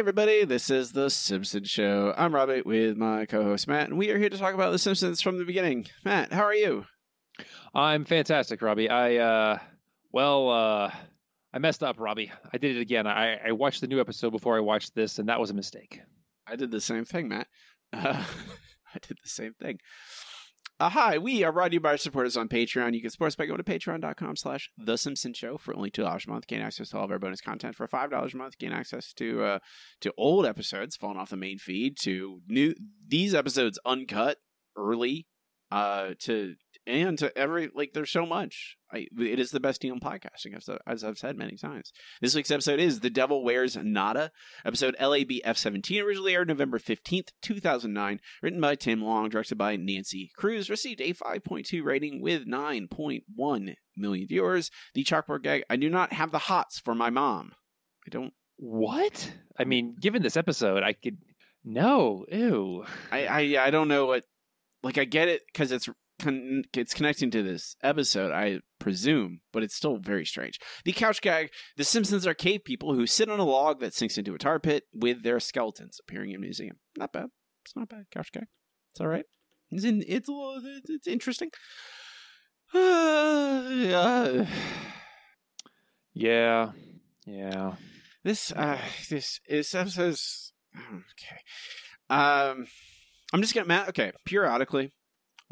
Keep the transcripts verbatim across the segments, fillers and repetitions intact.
everybody, this is The Simpsons Show. I'm Robbie with my co-host Matt, and we are here to talk about The Simpsons from the beginning. Matt, how are you? I'm fantastic, Robbie. I, uh, well, uh, I messed up, Robbie. I did it again. I, I watched the new episode before I watched this, and that was a mistake. I did the same thing, Matt. Uh, I did the same thing. Uh, hi, we are brought to you by our supporters on Patreon. You can support us by going to patreon.com slash The Simpsons Show for only two dollars a month. Gain access to all of our bonus content for five dollars a month. Gain access to uh, to old episodes falling off the main feed, to new these episodes uncut early, uh, to and to every, like, there's so much. I, it is the best deal in podcasting, as, as I've said many times. This week's episode is The Devil Wears Nada, episode L A B F seventeen, originally aired November fifteenth, two thousand nine, written by Tim Long, directed by Nancy Cruz, received a five point two rating with nine point one million viewers. The chalkboard gag, I do not have the hots for my mom. I don't... What? I mean, given this episode, I could... No, ew. I, I, I don't know what... Like, I get it, because it's... Con- it's connecting to this episode, I presume, but it's still very strange. The couch gag, the Simpsons are cave people who sit on a log that sinks into a tar pit with their skeletons appearing in a museum. Not bad. It's not bad. Couch gag. It's all right. It's, in, it's, a little, it's interesting. Uh, uh, yeah. Yeah. This, uh, this is episode's... Okay. Um, I'm just going to... Matt, okay. Periodically,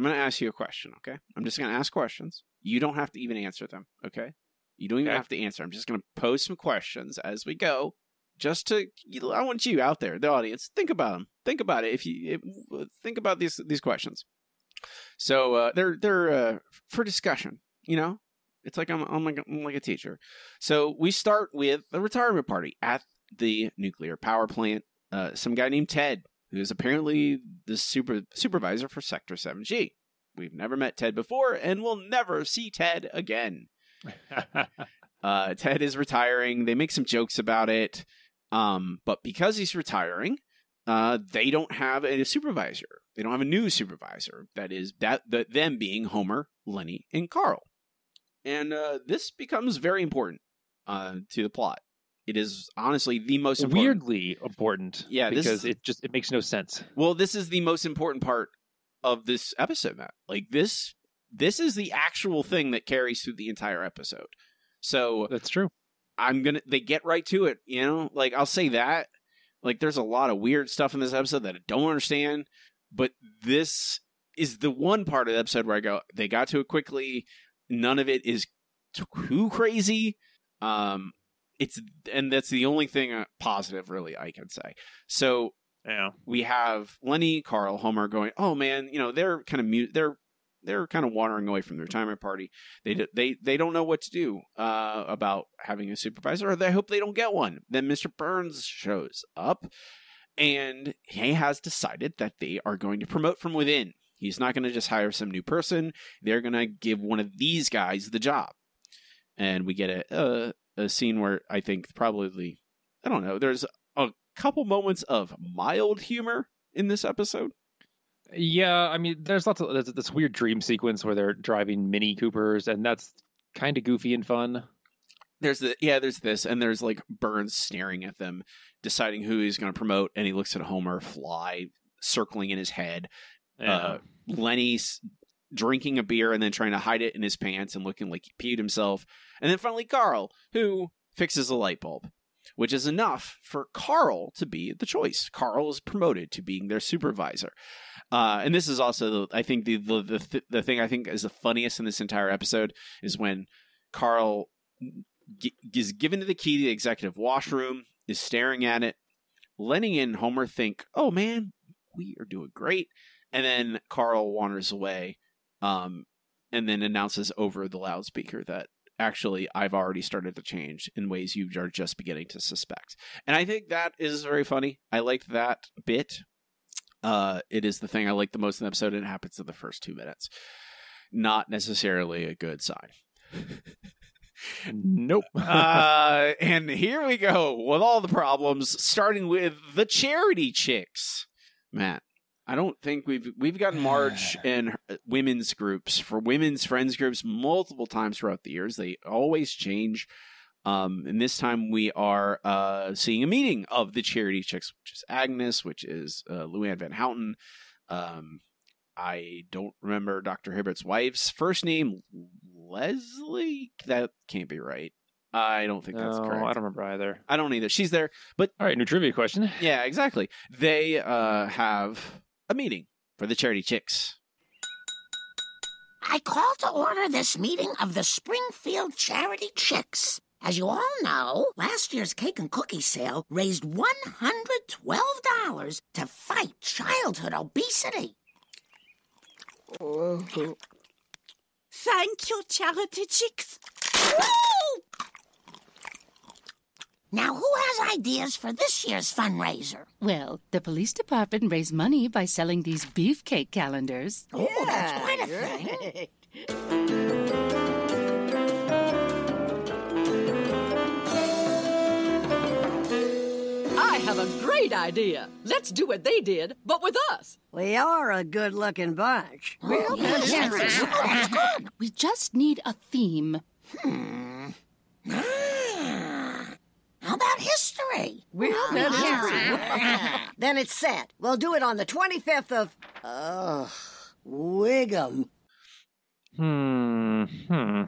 I'm going to ask you a question, okay? I'm just going to ask questions. You don't have to even answer them, okay? You don't even okay. have to answer. I'm just going to pose some questions as we go, just to, I want you out there, the audience, think about them. Think about it. If you if, think about these these questions. So uh, they're they're uh, for discussion, you know? It's like I'm, I'm like I'm like a teacher. So we start with the retirement party at the nuclear power plant. Uh, some guy named Ted, who is apparently the super supervisor for Sector seven G. We've never met Ted before, and we'll never see Ted again. uh, Ted is retiring. They make some jokes about it. Um, but because he's retiring, uh, they don't have a supervisor. They don't have a new supervisor. That is, that, that them being Homer, Lenny, and Carl. And uh, this becomes very important uh, to the plot. It is honestly the most important. Weirdly important. Yeah, because this is, it just it makes no sense. Well, this is the most important part of this episode, Matt. Like this, this is the actual thing that carries through the entire episode. So that's true. I'm gonna. They get right to it. You know, like I'll say that. Like there's a lot of weird stuff in this episode that I don't understand, but this is the one part of the episode where I go, they got to it quickly. None of it is too crazy. Um. It's and that's the only thing positive, really, I can say. So yeah. We have Lenny, Carl, Homer going, oh, man, you know, they're kind of mute. They're they're kind of wandering away from the retirement party. They they they don't know what to do uh, about having a supervisor, or they hope they don't get one. Then Mister Burns shows up and he has decided that they are going to promote from within. He's not going to just hire some new person. They're going to give one of these guys the job. And we get a... Uh, A scene where I think probably, I don't know, there's a couple moments of mild humor in this episode. Yeah, I mean, there's lots of, there's this weird dream sequence where they're driving Mini Coopers, and that's kind of goofy and fun. There's the, yeah, there's this, and there's like Burns staring at them, deciding who he's going to promote, and he looks at Homer, fly circling in his head. Yeah. Uh, Lenny's drinking a beer and then trying to hide it in his pants and looking like he peed himself. And then finally Carl, who fixes a light bulb, which is enough for Carl to be the choice. Carl is promoted to being their supervisor. Uh, and this is also, I think, the the the, th- the thing I think is the funniest in this entire episode is when Carl g- is given the key to the executive washroom, is staring at it. Lenny and Homer think, oh, man, we are doing great. And then Carl wanders away. Um, and then announces over the loudspeaker that actually I've already started to change in ways you are just beginning to suspect. And I think that is very funny. I liked that bit. Uh, it is the thing I like the most in the episode, and it happens in the first two minutes. Not necessarily a good sign. Nope. uh, and here we go with all the problems, starting with the charity chicks. Matt. I don't think we've we've gotten Marge and women's groups for women's friends groups multiple times throughout the years. They always change. Um, and this time we are uh, seeing a meeting of the Charity Chicks, which is Agnes, which is uh, Luann Van Houten. Um, I don't remember Doctor Hibbert's wife's first name. Leslie? That can't be right. I don't think no, that's correct. I don't remember either. I don't either. She's there. But all right, new trivia question. Yeah, exactly. They uh, have a meeting for the Charity Chicks. I call to order this meeting of the Springfield Charity Chicks. As you all know, last year's cake and cookie sale raised one hundred twelve dollars to fight childhood obesity. Oh. Thank you, Charity Chicks. Woo! Now, who has ideas for this year's fundraiser? Well, the police department raised money by selling these beefcake calendars. Oh, yeah, that's quite a right. thing. I have a great idea. Let's do what they did, but with us. We are a good-looking bunch. Well, yes, yes, yes. Right. That's good. We just need a theme. Hmm. How about history? We're well, about history. Then it's set. We'll do it on the twenty-fifth of... Uh, Wiggum. Hmm. Hmm.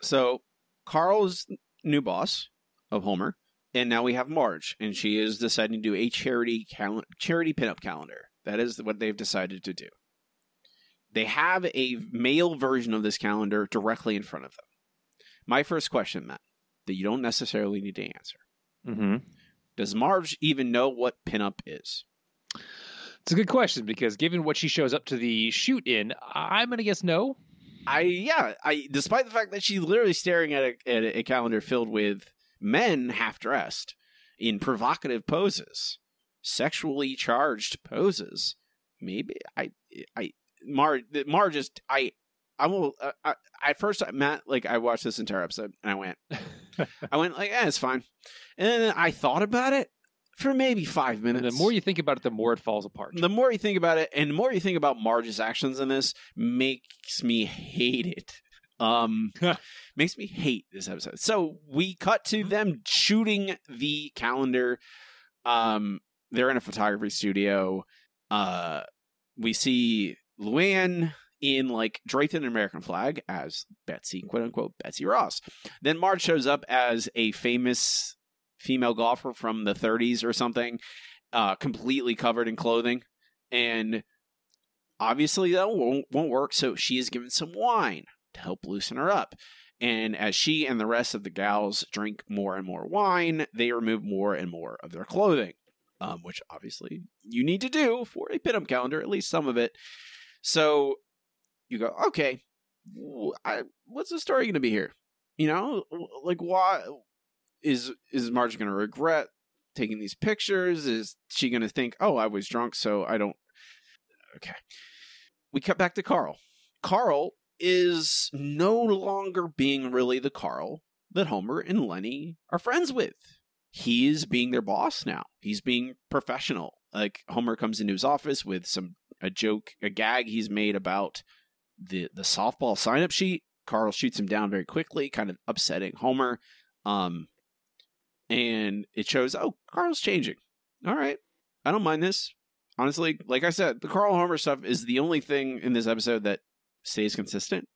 So, Carl's new boss of Homer, and now we have Marge, and she is deciding to do a charity cal- charity pinup calendar. That is what they've decided to do. They have a male version of this calendar directly in front of them. My first question, Matt, that you don't necessarily need to answer. Mm-hmm. Does Marge even know what pinup is? It's a good question, because given what she shows up to the shoot in, I'm going to guess no. I Yeah, I despite the fact that she's literally staring at a, at a calendar filled with men half-dressed in provocative poses, sexually charged poses, maybe I... I Marge, Marge is... I, I will. Uh, I, at first, Matt, like I watched this entire episode, and I went, I went like, "Yeah, it's fine." And then I thought about it for maybe five minutes. And the more you think about it, the more it falls apart. The more you think about it, and the more you think about Marge's actions in this, makes me hate it. Um, makes me hate this episode. So we cut to them shooting the calendar. Um, they're in a photography studio. Uh, we see Luann in, like, draped in an American flag as Betsy, quote-unquote, Betsy Ross. Then Marge shows up as a famous female golfer from the thirties or something, uh, completely covered in clothing. And obviously that won't, won't work, so she is given some wine to help loosen her up. And as she and the rest of the gals drink more and more wine, they remove more and more of their clothing, um, which obviously you need to do for a pinup calendar, at least some of it. So... you go, okay, I, what's the story going to be here? You know, like, why is is Marge going to regret taking these pictures? Is she going to think, oh, I was drunk, so I don't? Okay. We cut back to Carl. Carl is no longer being really the Carl that Homer and Lenny are friends with. He's being their boss now. He's being professional. Like, Homer comes into his office with some a joke, a gag he's made about the the softball sign-up sheet. Carl shoots him down very quickly, kind of upsetting Homer. Um, and it shows, oh, Carl's changing. All right. I don't mind this. Honestly, like I said, the Carl Homer stuff is the only thing in this episode that stays consistent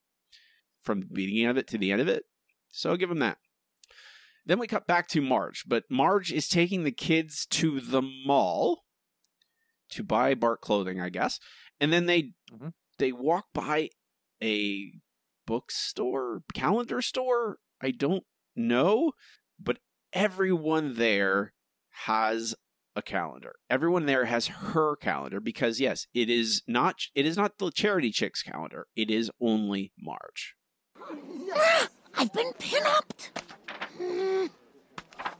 from the beginning of it to the end of it. So I'll give him that. Then we cut back to Marge, but Marge is taking the kids to the mall to buy Bart clothing, I guess. And then they... Mm-hmm. They walk by a bookstore, calendar store. I don't know, but everyone there has a calendar. Everyone there has her calendar because, yes, it is not it is not the Charity Chicks calendar. It is only Marge. Ah, I've been pin-upped. Mm. Ah.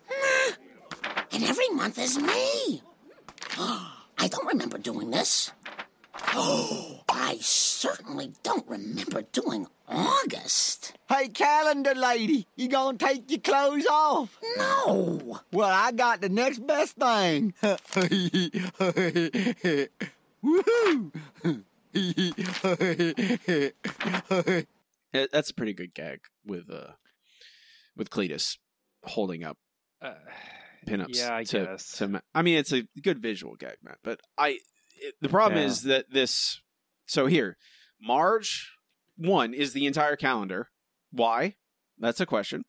And every month is me. Oh, I don't remember doing this. Oh, I certainly don't remember doing August. Hey, calendar lady, you gonna take your clothes off? No. Well, I got the next best thing. Woohoo! That's a pretty good gag with uh, with Cletus. holding up uh, pinups. Yeah, I to, guess. To, I mean, it's a good visual gag, Matt. But I, it, the problem yeah. is that this. So here, March first is the entire calendar. Why? That's a question.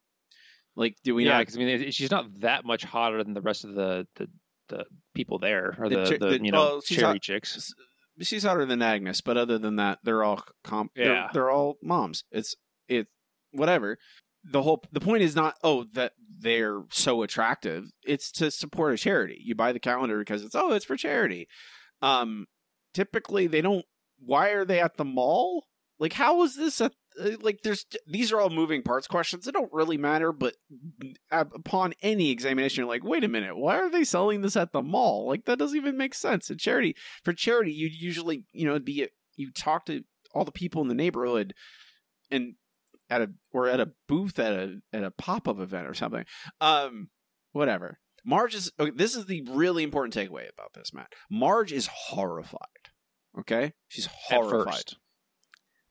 Like, do we? Yeah, because I mean, she's not that much hotter than the rest of the the, the people there, or the, the, the you know well, cherry hot, chicks. She's hotter than Agnes, but other than that, they're all comp. Yeah. They're, they're all moms. It's it whatever. The whole the point is not oh that they're so attractive. It's to support a charity. You buy the calendar because it's oh it's for charity. Um, typically they don't. Why are they at the mall? Like, how is this a like? There's these are all moving parts questions that don't really matter, but upon any examination, you're like, wait a minute, why are they selling this at the mall? Like, that doesn't even make sense. A charity for charity, you'd usually you know be a, you talk to all the people in the neighborhood, and at a or at a booth at a at a pop up event or something, um, whatever. Marge is okay, this is the really important takeaway about this, Matt. Marge is horrified. Okay, she's horrified. At first.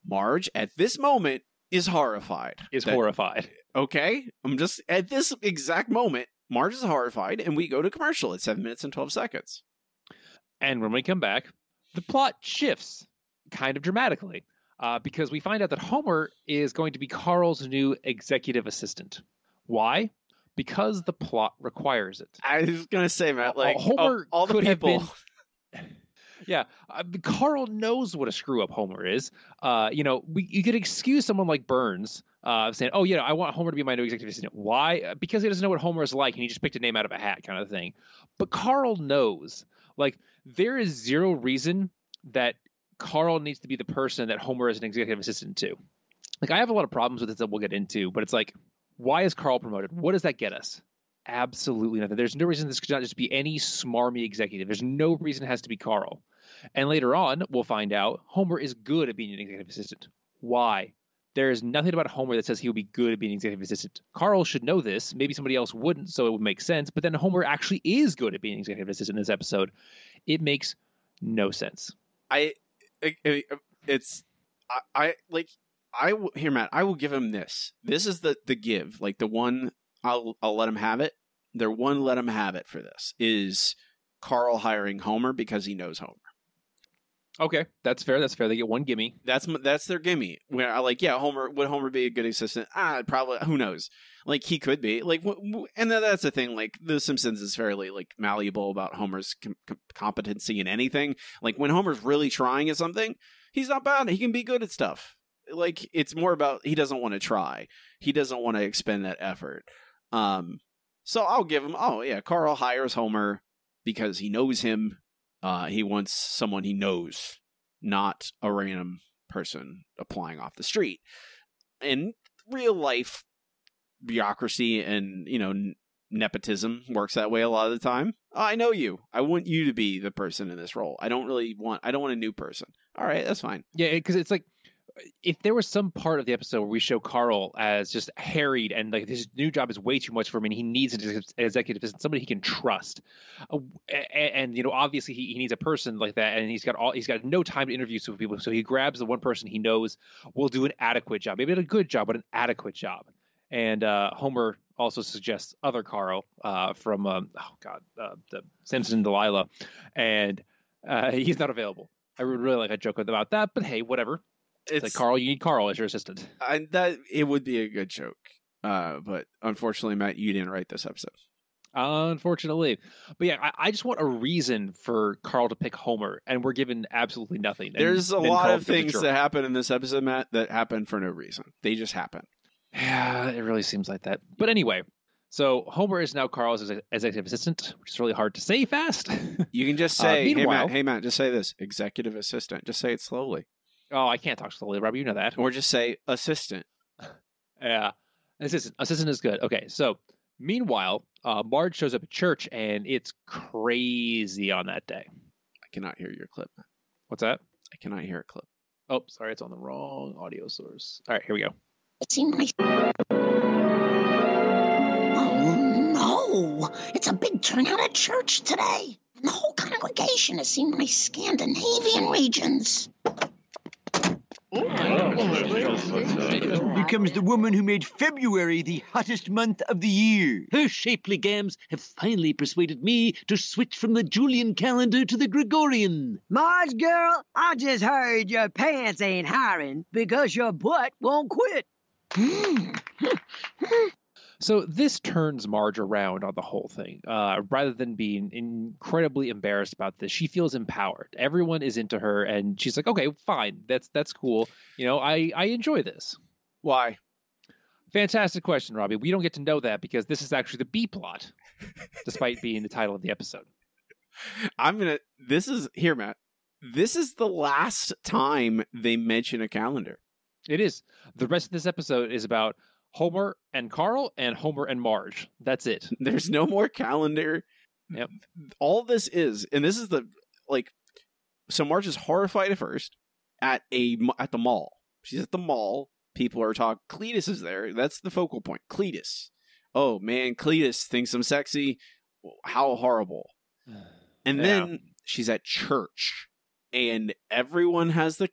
Marge, at this moment, is horrified. Is that, horrified. Okay? I'm just... At this exact moment, Marge is horrified, and we go to commercial at seven minutes and twelve seconds. And when we come back, the plot shifts kind of dramatically uh, because we find out that Homer is going to be Carl's new executive assistant. Why? Because the plot requires it. I was going to say, Matt, like... Uh, Homer all, all the people... Yeah, uh, Carl knows what a screw up Homer is. Uh, you know, we, you could excuse someone like Burns uh, saying, "Oh, you know, I want Homer to be my new executive assistant." Why? Because he doesn't know what Homer is like, and he just picked a name out of a hat, kind of thing. But Carl knows. Like, there is zero reason that Carl needs to be the person that Homer is an executive assistant to. Like, I have a lot of problems with this that we'll get into, but it's like, why is Carl promoted? What does that get us? Absolutely nothing. There's no reason this could not just be any smarmy executive. There's no reason it has to be Carl. And later on, we'll find out Homer is good at being an executive assistant. Why? There is nothing about Homer that says he would be good at being an executive assistant. Carl should know this. Maybe somebody else wouldn't, so it would make sense. But then Homer actually is good at being an executive assistant in this episode. It makes no sense. I, it, it's, I, I like, I will, here, Matt, I will give him this. This is the, the give, like the one I'll, I'll let him have it. Their one let him have it for this is Carl hiring Homer because he knows Homer. Okay, that's fair. That's fair. They get one gimme. That's that's their gimme. Where I like, yeah, Homer would Homer be a good assistant? Ah, probably. Who knows? Like, he could be. Like, and that's the thing. Like, The Simpsons is fairly like malleable about Homer's com- competency in anything. Like, when Homer's really trying at something, he's not bad. He can be good at stuff. Like, it's more about he doesn't want to try. He doesn't want to expend that effort. Um, so I'll give him. Oh yeah, Carl hires Homer because he knows him. Uh, he wants someone he knows, not a random person applying off the street. And real life bureaucracy and, you know, nepotism works that way a lot of the time. Oh, I know you. I want you to be the person in this role. I don't really want I don't want a new person. All right, that's fine. Yeah, because it's like, if there was some part of the episode where we show Carl as just harried and like his new job is way too much for him and he needs an executive assistant, somebody he can trust, uh, and, and you know obviously he, he needs a person like that, and he's got all he's got no time to interview some people, so he grabs the one person he knows will do an adequate job, maybe not a good job, but an adequate job. And uh, Homer also suggests other Carl uh, from um, oh god uh, the Simpsons and Delilah, and uh, he's not available. I would really like a joke about that, but hey, whatever. It's, it's like, Carl, you need Carl as your assistant. I, that it would be a good joke, uh, but unfortunately, Matt, you didn't write this episode. Unfortunately, but yeah, I, I just want a reason for Carl to pick Homer, and we're given absolutely nothing. And there's a lot Carl of things that happen in this episode, Matt, that happen for no reason. They just happen. Yeah, it really seems like that. But anyway, so Homer is now Carl's as, as executive assistant, which is really hard to say fast. You can just say, uh, "Hey Matt, hey Matt," just say this: executive assistant. Just say it slowly. Oh, I can't talk slowly, Robbie. You know that. Or just say assistant. Yeah, assistant. Assistant is good. Okay, so meanwhile, uh, Marge shows up at church, and it's crazy on that day. I cannot hear your clip. What's that? I cannot hear a clip. Oh, sorry, it's on the wrong audio source. All right, here we go. It seemed like... Oh, no! It's a big turnout at church today. And the whole congregation has seen my Scandinavian regions. Oh, becomes the woman who made February the hottest month of the year. Her shapely gams have finally persuaded me to switch from the Julian calendar to the Gregorian. Marge, girl, I just heard your pants ain't hiring because your butt won't quit. So this turns Marge around on the whole thing. Uh, rather than being incredibly embarrassed about this, she feels empowered. Everyone is into her, and she's like, okay, fine. That's that's cool. You know, I, I enjoy this. Why? Fantastic question, Robbie. We don't get to know that because this is actually the B-plot, despite being the title of the episode. I'm going to... This is... Here, Matt. This is the last time they mention a calendar. It is. The rest of this episode is about Homer and Carl and Homer and Marge. That's it. There's no more calendar. Yep. All this is, and this is the, like, so Marge is horrified at first at a at the mall. She's at the mall. People are talking. Cletus is there. That's the focal point. Cletus. Oh, man, Cletus thinks I'm sexy. How horrible. And yeah. Then she's at church, and everyone has the,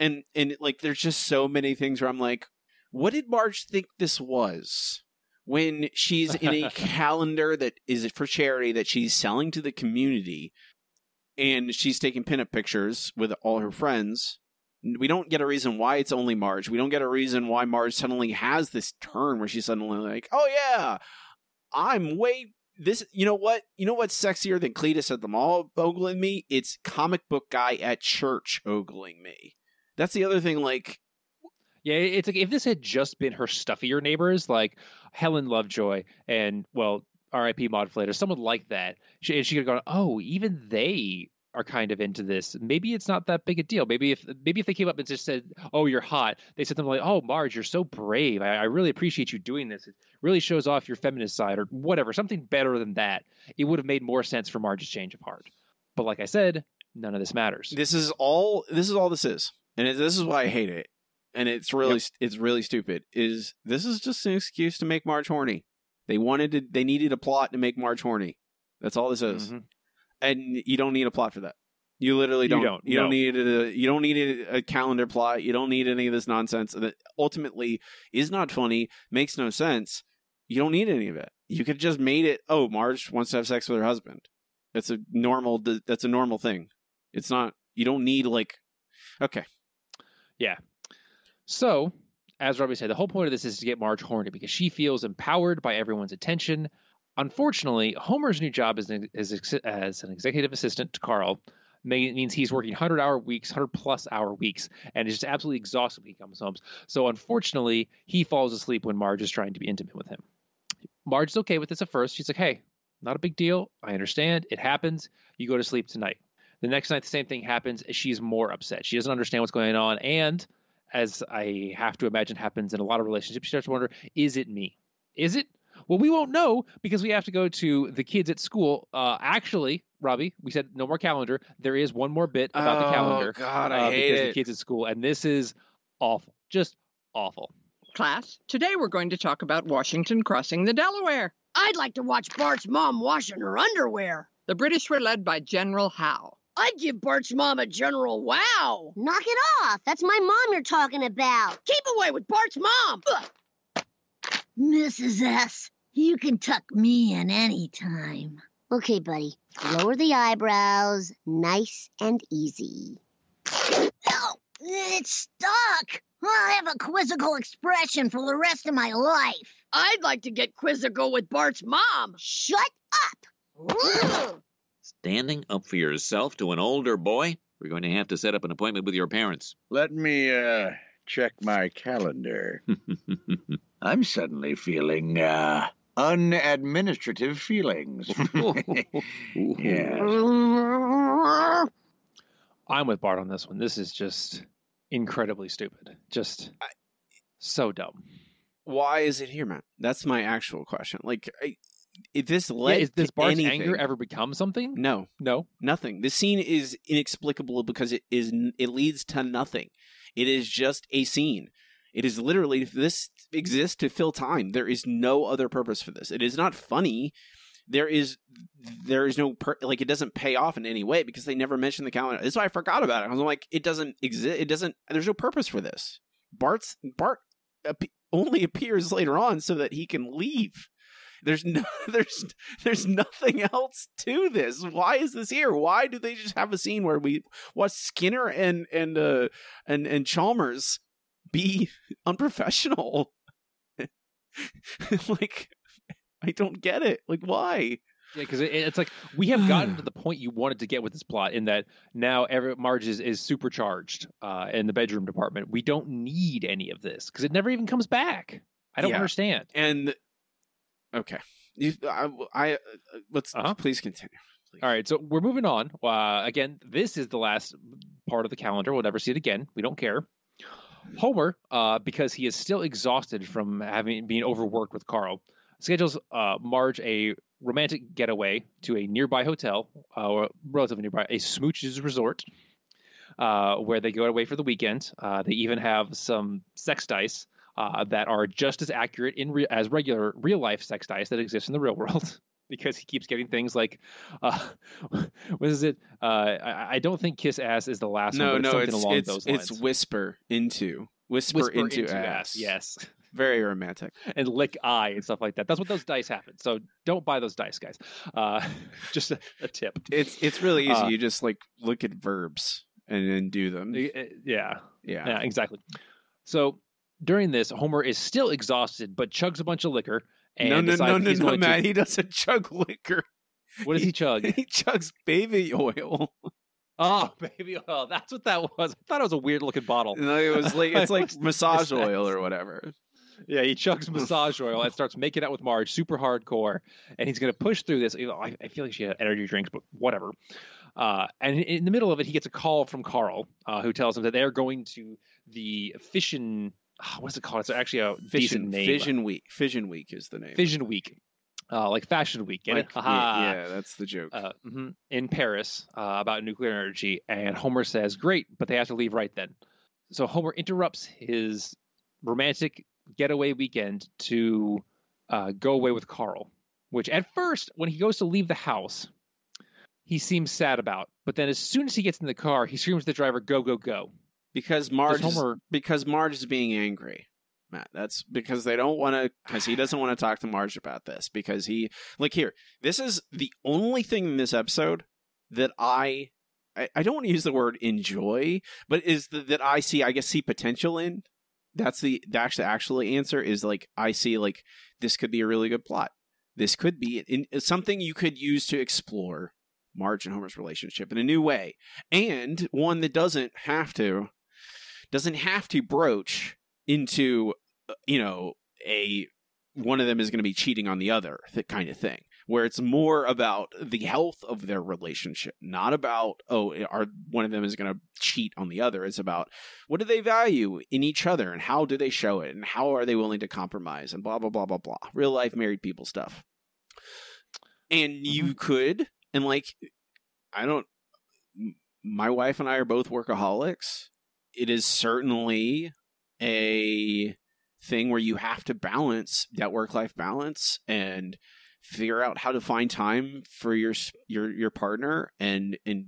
and, and, like, there's just so many things where I'm like, what did Marge think this was when she's in a calendar that is for charity that she's selling to the community, and she's taking pinup pictures with all her friends? We don't get a reason why it's only Marge. We don't get a reason why Marge suddenly has this turn where she's suddenly like, oh, yeah, I'm way this. You know what? You know what's sexier than Cletus at the mall ogling me? It's Comic Book Guy at church ogling me. That's the other thing, like. Yeah, it's like if this had just been her stuffier neighbors, like Helen Lovejoy and, well, R I P Maude Flanders, someone like that, she, and she could have gone, oh, even they are kind of into this. Maybe it's not that big a deal. Maybe if maybe if they came up and just said, oh, you're hot, they said something like, oh, Marge, you're so brave. I, I really appreciate you doing this. It really shows off your feminist side or whatever, something better than that. It would have made more sense for Marge's change of heart. But like I said, none of this matters. This is all this is. all this is. And this is why I hate it. And it's really, yep. it's really stupid. Is this is just an excuse to make Marge horny? They wanted to, they needed a plot to make Marge horny. That's all this is. Mm-hmm. And you don't need a plot for that. You literally don't. You don't, you no. don't need a, you don't need a calendar plot. You don't need any of this nonsense that ultimately is not funny, makes no sense. You don't need any of it. You could just made it. Oh, Marge wants to have sex with her husband. That's a normal. That's a normal thing. It's not. You don't need like. Okay. Yeah. So, as Robbie said, the whole point of this is to get Marge horny because she feels empowered by everyone's attention. Unfortunately, Homer's new job as an, as, as an executive assistant to Carl means he's working one hundred-hour weeks, one hundred-plus-hour weeks, and is just absolutely exhausted when he comes home. So, unfortunately, he falls asleep when Marge is trying to be intimate with him. Marge's okay with this at first. She's like, hey, not a big deal. I understand. It happens. You go to sleep tonight. The next night, the same thing happens. She's more upset. She doesn't understand what's going on, and as I have to imagine happens in a lot of relationships, she starts to wonder, is it me? Is it? Well, we won't know because we have to go to the kids at school. Uh, actually, Robbie, we said no more calendar. There is one more bit about oh, the calendar. Oh, God, uh, I hate because it. The kids at school. And this is awful. Just awful. Class, today we're going to talk about Washington crossing the Delaware. I'd like to watch Bart's mom washing her underwear. The British were led by General Howe. I'd give Bart's mom a general wow. Knock it off. That's my mom you're talking about. Keep away with Bart's mom. Ugh. Missus S, you can tuck me in any time. Okay, buddy. Lower the eyebrows. Nice and easy. Oh, it's stuck. I'll have a quizzical expression for the rest of my life. I'd like to get quizzical with Bart's mom. Shut up. Ooh. Standing up for yourself to an older boy? We're going to have to set up an appointment with your parents. Let me, uh, check my calendar. I'm suddenly feeling, uh, unadministrative feelings. Yeah. I'm with Bart on this one. This is just incredibly stupid. Just I, so dumb. Why is it here, man? That's my actual question. Like, I... If this led yeah, is this Bart's anything, anger ever become something? No, no, nothing. This scene is inexplicable because it is it leads to nothing. It is just a scene. It is literally this exists to fill time. There is no other purpose for this. It is not funny. There is there is no per, like it doesn't pay off in any way because they never mention the calendar. That's why I forgot about it. I was like, it doesn't exist. It doesn't. There's no purpose for this. Bart's Bart ap- only appears later on so that he can leave. There's no, there's, there's nothing else to this. Why is this here? Why do they just have a scene where we watch Skinner and and uh, and and Chalmers be unprofessional? Like, I don't get it. Like, why? Yeah, because it, it's like we have gotten to the point you wanted to get with this plot, in that now every, Marge is, is supercharged uh, in the bedroom department. We don't need any of this because it never even comes back. I don't yeah. understand. And okay, you, I, I let's uh-huh. please continue. Please. All right, so we're moving on. Uh, again, this is the last part of the calendar. We'll never see it again. We don't care. Homer, uh, because he is still exhausted from having being overworked with Carl, schedules uh, Marge a romantic getaway to a nearby hotel, uh, or relatively nearby, a smooches resort, uh, where they go away for the weekend. Uh, they even have some sex dice uh, that are just as accurate in re- as regular real life sex dice that exist in the real world, because he keeps getting things like, uh, what is it? Uh, I, I don't think kiss ass is the last no, one. But no, it's, it's, along it's, those lines. It's whisper into whisper, whisper into, into ass. ass. Yes. Very romantic. And lick eye and stuff like that. That's what those dice happen. So don't buy those dice, guys. Uh, just a, a tip. It's it's really easy. Uh, you just like look at verbs and then do them. Yeah, yeah. Yeah, exactly. So during this, Homer is still exhausted, but chugs a bunch of liquor. And no, no, no, no, no, Matt. To... He doesn't chug liquor. What does he, he chug? He chugs baby oil. Oh, baby oil. That's what that was. I thought it was a weird looking bottle. No, it was like it's like massage oil or whatever. Yeah, he chugs massage oil and starts making out with Marge, super hardcore, and he's going to push through this. I, I feel like she had energy drinks, but whatever. Uh, and in the middle of it, he gets a call from Carl, uh, who tells him that they're going to the Fission. What's it called? It's actually a Fission name. Fission Week. Fission Week is the name. Fission Week, uh, like Fashion Week. Get like, it? Yeah, yeah, that's the joke. Uh, mm-hmm. In Paris, uh, about nuclear energy, and Homer says, "Great, but they have to leave right then." So Homer interrupts his romantic getaway weekend to uh, go away with Carl, which at first, when he goes to leave the house, he seems sad about. But then as soon as he gets in the car, he screams at the driver, "Go, go, go!" Because Marge, Homer... is, because Marge is being angry, Matt. That's because they don't want to. Because he doesn't want to talk to Marge about this. Because he, like, here, this is the only thing in this episode that I, I, I don't want to use the word enjoy, but is the, that I see, I guess, see potential in. That's the that's the actual answer is like, I see like this could be a really good plot. This could be in, in, something you could use to explore Marge and Homer's relationship in a new way. And one that doesn't have to doesn't have to broach into, you know, a one of them is going to be cheating on the other that kind of thing, where it's more about the health of their relationship, not about, oh, are one of them is going to cheat on the other. It's about what do they value in each other and how do they show it and how are they willing to compromise and blah, blah, blah, blah, blah. Real life married people stuff. And you could, and like, I don't, my wife and I are both workaholics. It is certainly a thing where you have to balance that work-life balance and figure out how to find time for your your your partner and and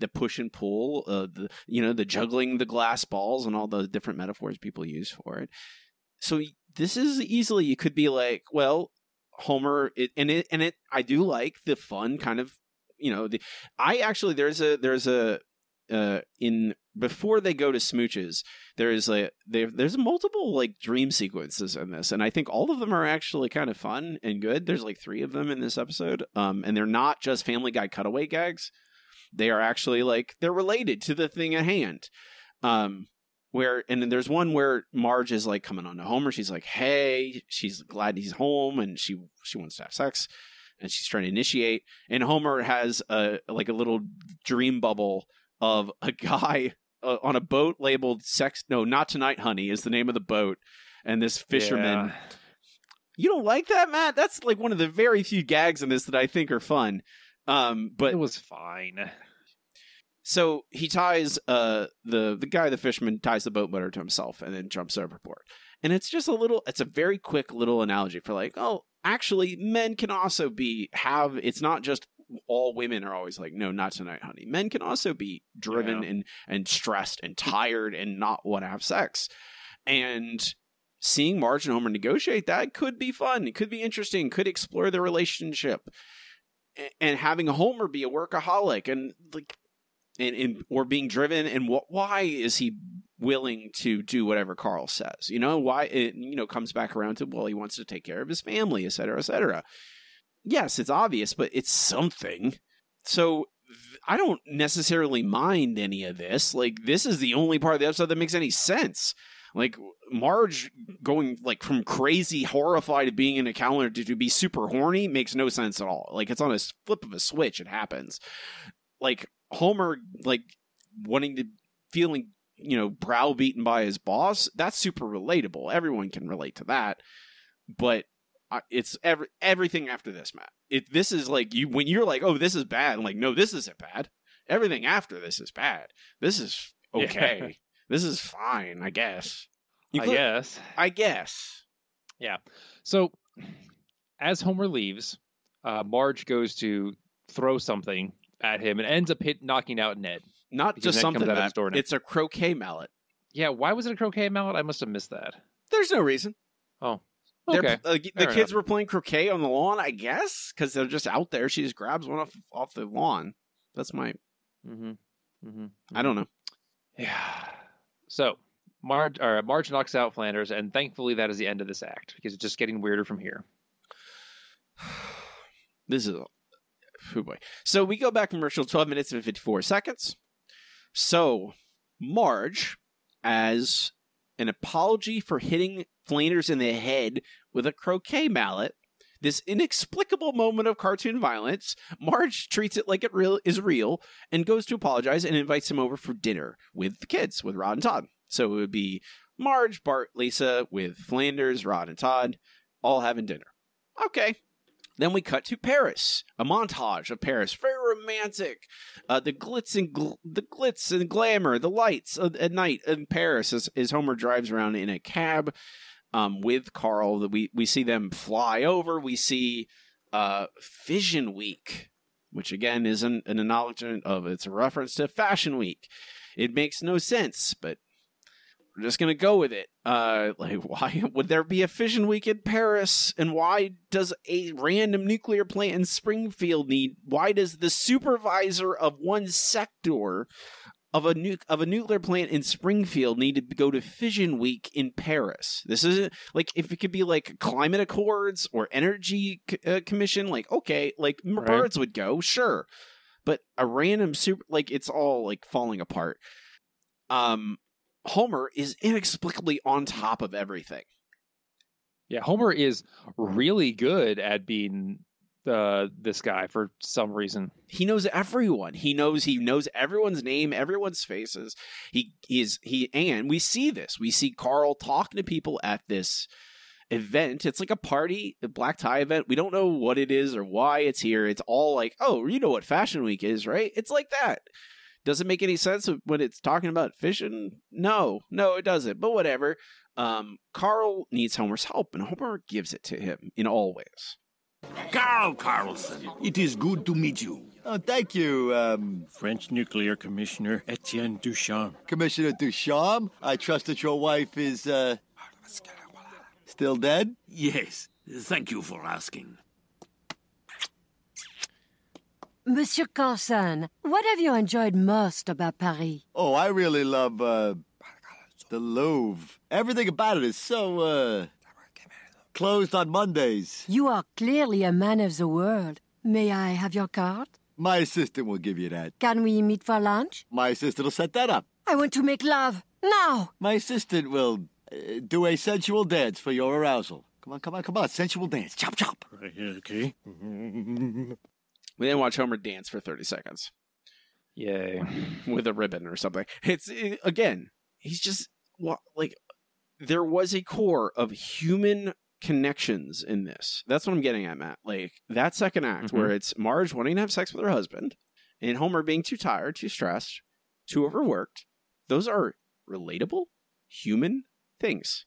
the push and pull, uh, the you know the juggling the glass balls and all the different metaphors people use for it. So this is easily you could be like, well, Homer, it, and it and it I do like the fun kind of you know the I actually there's a there's a uh, in before they go to smooches there is a there there's multiple like dream sequences in this, and I think all of them are actually kind of fun and good. There's like three of them in this episode, um and they're not just Family Guy cutaway gags. They are actually like they're related to the thing at hand, um where and then there's one where Marge is like coming on to Homer. She's like, hey, she's glad he's home and she she wants to have sex and she's trying to initiate, and Homer has a like a little dream bubble of a guy Uh, on a boat labeled sex. No, not tonight, honey, is the name of the boat. And this fisherman, yeah. You don't like that, Matt? That's like one of the very few gags in this that I think are fun. Um, but it was fine. So he ties uh, the, the guy, the fisherman ties the boat motor to himself and then jumps overboard. And it's just a little, it's a very quick little analogy for like, oh, actually men can also be have, it's not just, all women are always like, no, not tonight, honey. Men can also be driven yeah. and, and stressed and tired and not want to have sex. And seeing Marge and Homer negotiate that could be fun. It could be interesting. Could explore their relationship. And having Homer be a workaholic and like, and, and or being driven, and what? Why is he willing to do whatever Carl says? You know why? It you know comes back around to, well, he wants to take care of his family, et cetera, et cetera. Yes, it's obvious, but it's something. So I don't necessarily mind any of this. Like, this is the only part of the episode that makes any sense. Like, Marge going, like, from crazy, horrified of being in a calendar to, to be super horny makes no sense at all. Like, it's on a flip of a switch. It happens. Like, Homer, like, wanting to, feeling, you know, browbeaten by his boss. That's super relatable. Everyone can relate to that. But it's every, everything after this, Matt. It, this is, like, you when you're like, oh, this is bad. I'm like, no, this isn't bad. Everything after this is bad. This is okay. Yeah. This is fine, I guess. I guess. I guess. Yeah. So, as Homer leaves, uh, Marge goes to throw something at him and ends up hit knocking out Ned. Not just something, Matt. It's a croquet mallet. Yeah, why was it a croquet mallet? I must have missed that. There's no reason. Oh, okay. Uh, the Fair kids enough. were playing croquet on the lawn, I guess, because they're just out there. She just grabs one off, off the lawn. That's my... Mm-hmm. Mm-hmm. I don't know. Yeah. So, Marge, or Marge knocks out Flanders, and thankfully that is the end of this act, because it's just getting weirder from here. This is... Oh boy. So, we go back commercial twelve minutes and fifty-four seconds. So, Marge, as an apology for hitting Flanders in the head with a croquet mallet, this inexplicable moment of cartoon violence, Marge treats it like it real is real and goes to apologize and invites him over for dinner with the kids, with Rod and Todd. So it would be Marge, Bart, Lisa, with Flanders, Rod, and Todd, all having dinner. Okay. Then we cut to Paris, a montage of Paris, very romantic. Uh, the glitz and gl- the glitz and glamour, the lights of, at night in Paris as, as Homer drives around in a cab. Um, with Carl, that we, we see them fly over. We see uh, Fission Week, which again is an, an acknowledgement of, it's a reference to Fashion Week. It makes no sense, but we're just going to go with it. Uh, like, why would there be a Fission Week in Paris? And why does a random nuclear plant in Springfield need, why does the supervisor of one sector Of a, nu- of a nuclear plant in Springfield need to go to Fission Week in Paris? This isn't, like, if it could be, like, climate accords or energy c- uh, commission, like, okay, like, right. Birds would go, sure. But a random super, like, it's all, like, falling apart. Um, Homer is inexplicably on top of everything. Yeah, Homer is really good at being... Uh, this guy for some reason. He knows everyone. He knows he knows everyone's name, everyone's faces. He is he and we see this. We see Carl talking to people at this event. It's like a party, a black tie event. We don't know what it is or why it's here. It's all like, oh, you know what Fashion Week is, right? It's like that. Doesn't make any sense when it's talking about fishing. No, no, it doesn't. But whatever. Um, Carl needs Homer's help, and Homer gives it to him in all ways. Carl Carlson, it is good to meet you. Oh, thank you, um... French Nuclear Commissioner Etienne Duchamp. Commissioner Duchamp, I trust that your wife is, uh... still dead? Yes, thank you for asking. Monsieur Carlson, what have you enjoyed most about Paris? Oh, I really love, uh... the Louvre. Everything about it is so, uh... closed on Mondays. You are clearly a man of the world. May I have your card? My assistant will give you that. Can we meet for lunch? My assistant will set that up. I want to make love, now! My assistant will uh, do a sensual dance for your arousal. Come on, come on, come on, sensual dance. Chop, chop. Right here, okay. We then watch Homer dance for thirty seconds. Yay. With a ribbon or something. It's, it, again, he's just, like, there was a core of human... connections in this. That's what I'm getting at, Matt. Like, that second act, mm-hmm. where it's Marge wanting to have sex with her husband and Homer being too tired, too stressed, too overworked. Those are relatable human things.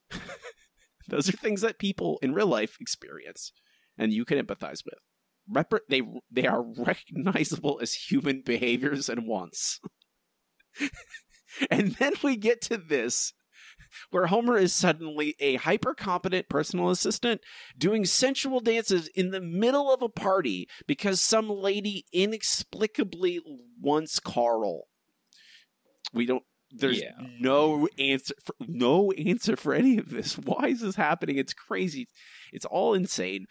Those are things that people in real life experience and you can empathize with. Repre- they they are recognizable as human behaviors and wants. And then we get to this where Homer is suddenly a hyper-competent personal assistant doing sensual dances in the middle of a party because some lady inexplicably wants Carl. We don't... There's yeah. no answer for, no answer for any of this. Why is this happening? It's crazy. It's all insane.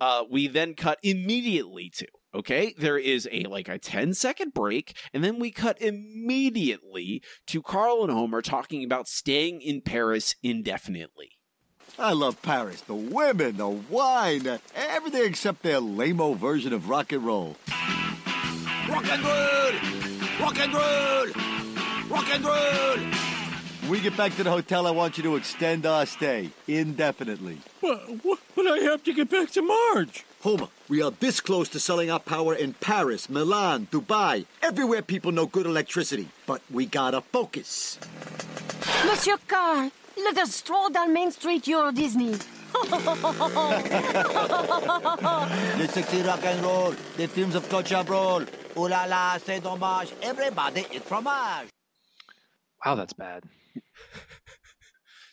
Uh, we then cut immediately to, okay, there is a like a ten second break, and then we cut immediately to Carl and Homer talking about staying in Paris indefinitely. I love Paris. The women, the wine, everything except their lame-o version of rock and roll. Rock and roll! Rock and roll! Rock and roll! When we get back to the hotel, I want you to extend our stay indefinitely. What, what, but I have to get back to Marge. Homer, we are this close to selling our power in Paris, Milan, Dubai, everywhere people know good electricity. But we gotta focus. Monsieur Carl, let us stroll down Main Street, Euro Disney. The sexy rock and roll, the films of Cochabrolle. Ooh la la, c'est dommage, everybody eat fromage. Wow, that's bad.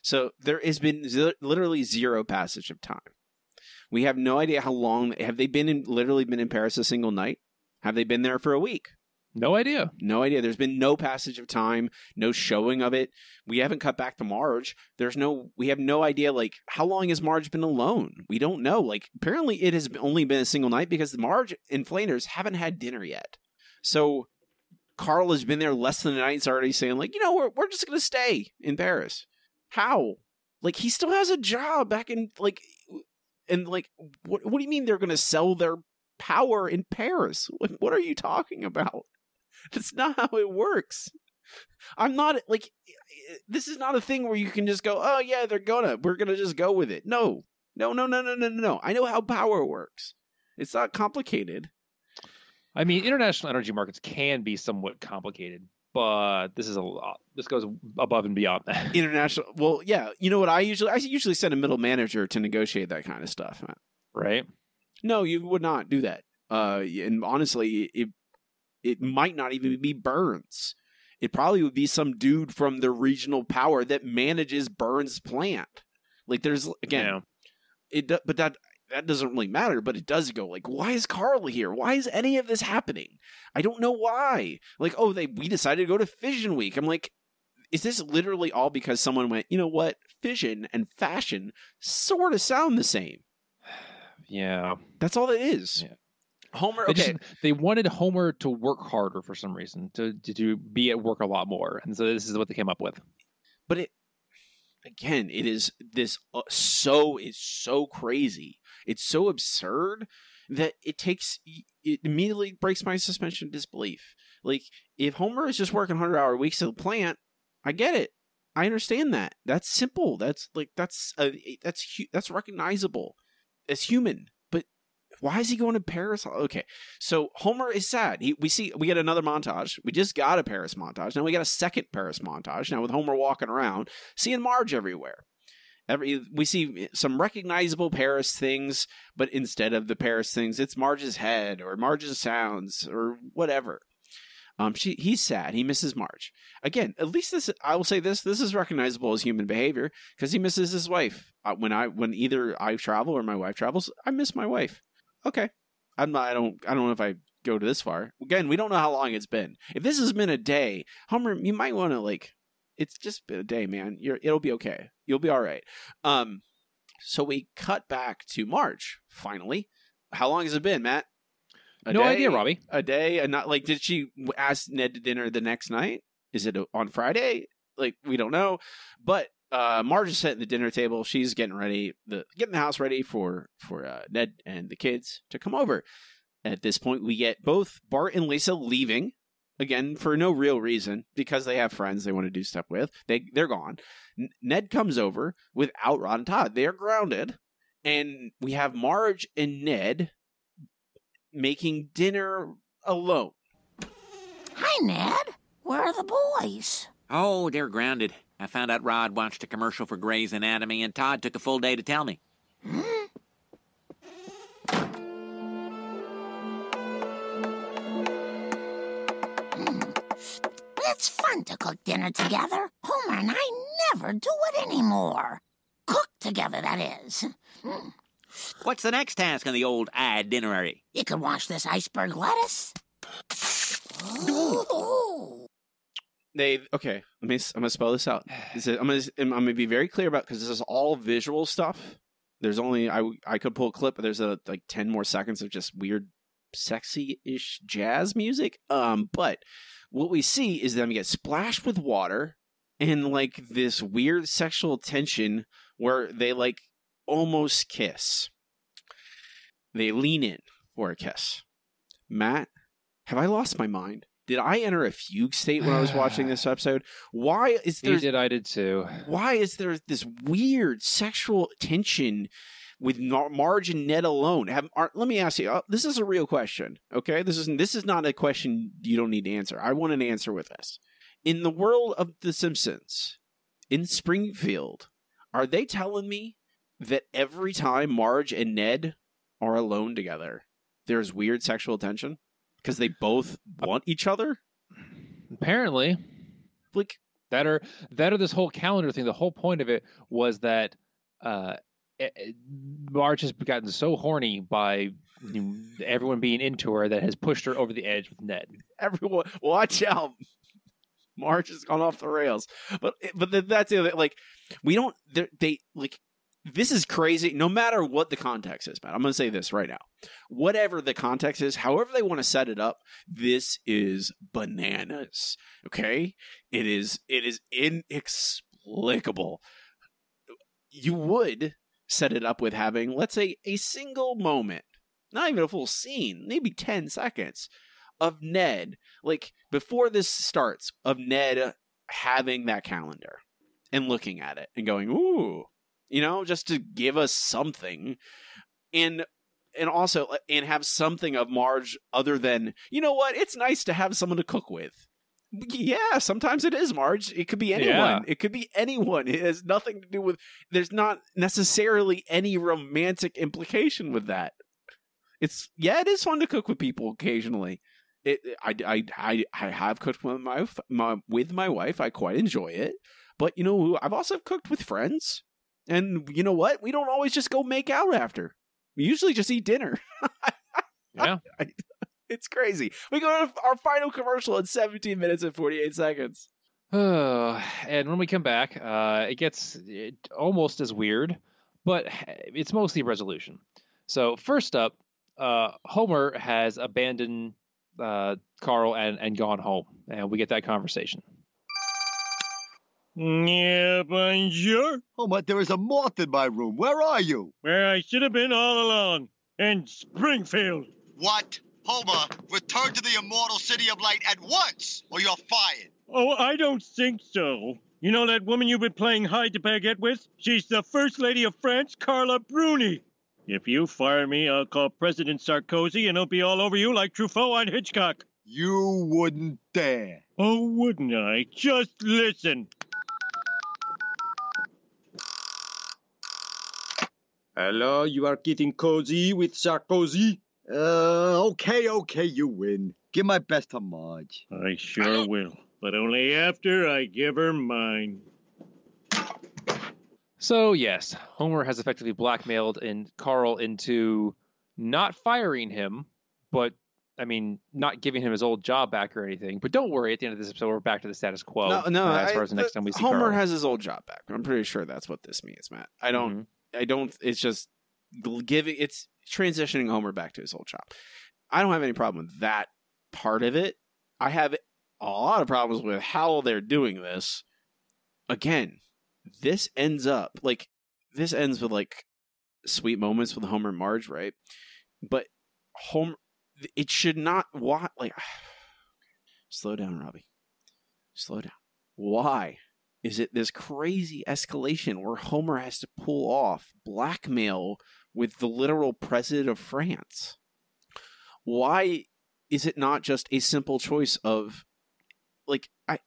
So there has been z- literally zero passage of time. We have no idea how long. Have they been in, literally been in Paris a single night? Have they been there for a week? No idea. No idea. There's been no passage of time, no showing of it. We haven't cut back to Marge. There's no, we have no idea, like, how long has Marge been alone? We don't know. Like, apparently it has only been a single night because Marge and Flanders haven't had dinner yet. So Carl has been there less than a night. He's already saying, like, you know, we're we're just going to stay in Paris. How? Like, he still has a job back in, like, and, like, what, what do you mean they're going to sell their power in Paris? What, what are you talking about? That's not how it works. I'm not, like, this is not a thing where you can just go, oh, yeah, they're gonna, we're gonna just go with it. No, no, no, no, no, no, no. I know how power works. It's not complicated. I mean, international energy markets can be somewhat complicated, but this is a lot. This goes above and beyond that. International, well, yeah, you know what I usually, I usually send a middle manager to negotiate that kind of stuff. Right? No, you would not do that. Uh, and honestly, it, It might not even be Burns. It probably would be some dude from the regional power that manages Burns' plant. Like, there's, again, yeah. it. Do, but that that doesn't really matter, but it does go, like, why is Carl here? Why is any of this happening? I don't know why. Like, oh, they we decided to go to Fission Week. I'm like, is this literally all because someone went, you know what, fission and fashion sort of sound the same? Yeah. That's all it is. Yeah. Homer, okay. They, just, they wanted Homer to work harder for some reason, to, to to be at work a lot more, and so this is what they came up with. But it, again, it is this uh, so is so crazy. It's so absurd that it takes it immediately breaks my suspension of disbelief. Like, if Homer is just working one hundred hour weeks at the plant, I get it. I understand that. That's simple. That's like that's uh, that's that's recognizable as human. Why is he going to Paris? Okay, so Homer is sad. He, we see we get another montage. We just got a Paris montage. Now we got a second Paris montage. Now with Homer walking around, seeing Marge everywhere. Every we see some recognizable Paris things, but instead of the Paris things, it's Marge's head or Marge's sounds or whatever. Um, she he's sad. He misses Marge again. At least this I will say this. This is recognizable as human behavior because he misses his wife. Uh, when I when either I travel or my wife travels, I miss my wife. Okay, I'm not. I don't. I don't know if I go to this far. Again, we don't know how long it's been. If this has been a day, Homer, you might want to like. It's just been a day, man. You're. It'll be okay. You'll be all right. Um. So we cut back to March. Finally, how long has it been, Matt? A no day, idea, Robbie. A day, and not like. Did she ask Ned to dinner the next night? Is it on Friday? Like we don't know, but. Uh, Marge is sitting at the dinner table. She's getting ready, the getting the house ready for for uh, Ned and the kids to come over. At this point, we get both Bart and Lisa leaving again for no real reason because they have friends they want to do stuff with. They they're gone. N- Ned comes over without Rod and Todd. They are grounded, and we have Marge and Ned making dinner alone. Hi, Ned. Where are the boys? Oh, they're grounded. I found out Rod watched a commercial for Grey's Anatomy, and Todd took a full day to tell me. Hmm? Mm. It's fun to cook dinner together. Homer and I never do it anymore. Cook together, that is. Mm. What's the next task on the old itinerary? You can wash this iceberg lettuce. Ooh. They okay. Let me. I'm gonna spell this out. This is, I'm gonna. I'm gonna be very clear about because this is all visual stuff. There's only I. I could pull a clip, but there's a like ten more seconds of just weird, sexy-ish jazz music. Um, but what we see is them get splashed with water and like this weird sexual tension where they like almost kiss. They lean in for a kiss. Matt, have I lost my mind? Did I enter a fugue state when I was watching this episode? Why is there... You did, I did too. Why is there this weird sexual tension with Marge and Ned alone? Have, are, let me ask you. Uh, this is a real question, okay? This is, this is not a question you don't need to answer. I want an answer with this. In the world of The Simpsons, in Springfield, are they telling me that every time Marge and Ned are alone together, there's weird sexual tension? Because they both want each other? Apparently. Like that or that or this whole calendar thing, the whole point of it was that uh, it, it, Marge has gotten so horny by you know, everyone being into her that has pushed her over the edge with Ned. Everyone, watch out. Marge has gone off the rails. But but that's the other, like, we don't, they, like, this is crazy. No matter what the context is, Matt, I'm going to say this right now. Whatever the context is, however they want to set it up, this is bananas. Okay, it is. It is inexplicable. You would set it up with having, let's say, a single moment, not even a full scene, maybe ten seconds of Ned, like before this starts, of Ned having that calendar and looking at it and going, "Ooh." You know, just to give us something, and and also and have something of Marge other than, you know what, it's nice to have someone to cook with. Yeah, sometimes it is, Marge. It could be anyone. Yeah. It could be anyone. It has nothing to do with. There's not necessarily any romantic implication with that. It's yeah, it is fun to cook with people occasionally. It I I I, I have cooked with my, my with my wife. I quite enjoy it. But you know, I've also cooked with friends. And you know what? We don't always just go make out after. We usually just eat dinner. Yeah. It's crazy. We go to our final commercial in seventeen minutes and forty-eight seconds. Oh, and when we come back, uh, it gets it almost as weird, but it's mostly resolution. So first up, uh, Homer has abandoned uh, Carl and, and gone home. And we get that conversation. Yeah, bonjour. Oh, but there is a moth in my room. Where are you? Where I should have been all along. In Springfield. What? Homer, return to the immortal city of light at once, or you're fired. Oh, I don't think so. You know that woman you've been playing hide-the-baguette with? She's the First Lady of France, Carla Bruni. If you fire me, I'll call President Sarkozy, and he'll be all over you like Truffaut on Hitchcock. You wouldn't dare. Oh, wouldn't I? Just listen. Hello, you are getting cozy with Sarkozy? Uh, okay, okay, you win. Give my best to Marge. I sure will, but only after I give her mine. So, yes, Homer has effectively blackmailed in Carl into not firing him, but, I mean, not giving him his old job back or anything. But don't worry, at the end of this episode, we're back to the status quo. No, no. As far as the next time we see Homer Carl. Has his old job back. I'm pretty sure that's what this means, Matt. I don't... Mm-hmm. I don't, it's just giving, it's transitioning Homer back to his old job. I don't have any problem with that part of it. I have a lot of problems with how they're doing this. Again, this ends up, like, this ends with, like, sweet moments with Homer and Marge, right? But Homer, it should not, why, like, slow down, Robbie. Slow down. Why? Is it this crazy escalation where Homer has to pull off blackmail with the literal president of France? Why is it not just a simple choice of, like, I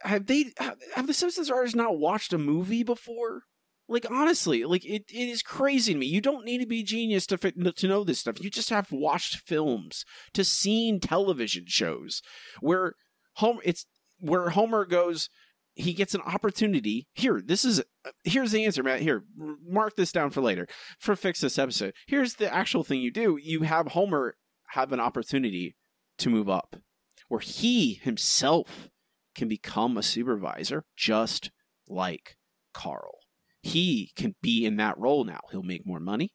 have they have, have the Simpsons writers not watched a movie before? Like, honestly, like it, it is crazy to me. You don't need to be a genius to to know this stuff. You just have watched films, to seen television shows where Homer it's where Homer goes. he gets an opportunity here. This is here's the answer, Matt. Here, mark this down for later for fix this episode. Here's the actual thing you do. You have Homer have an opportunity to move up where he himself can become a supervisor, just like Carl. He can be in that role now. He'll make more money.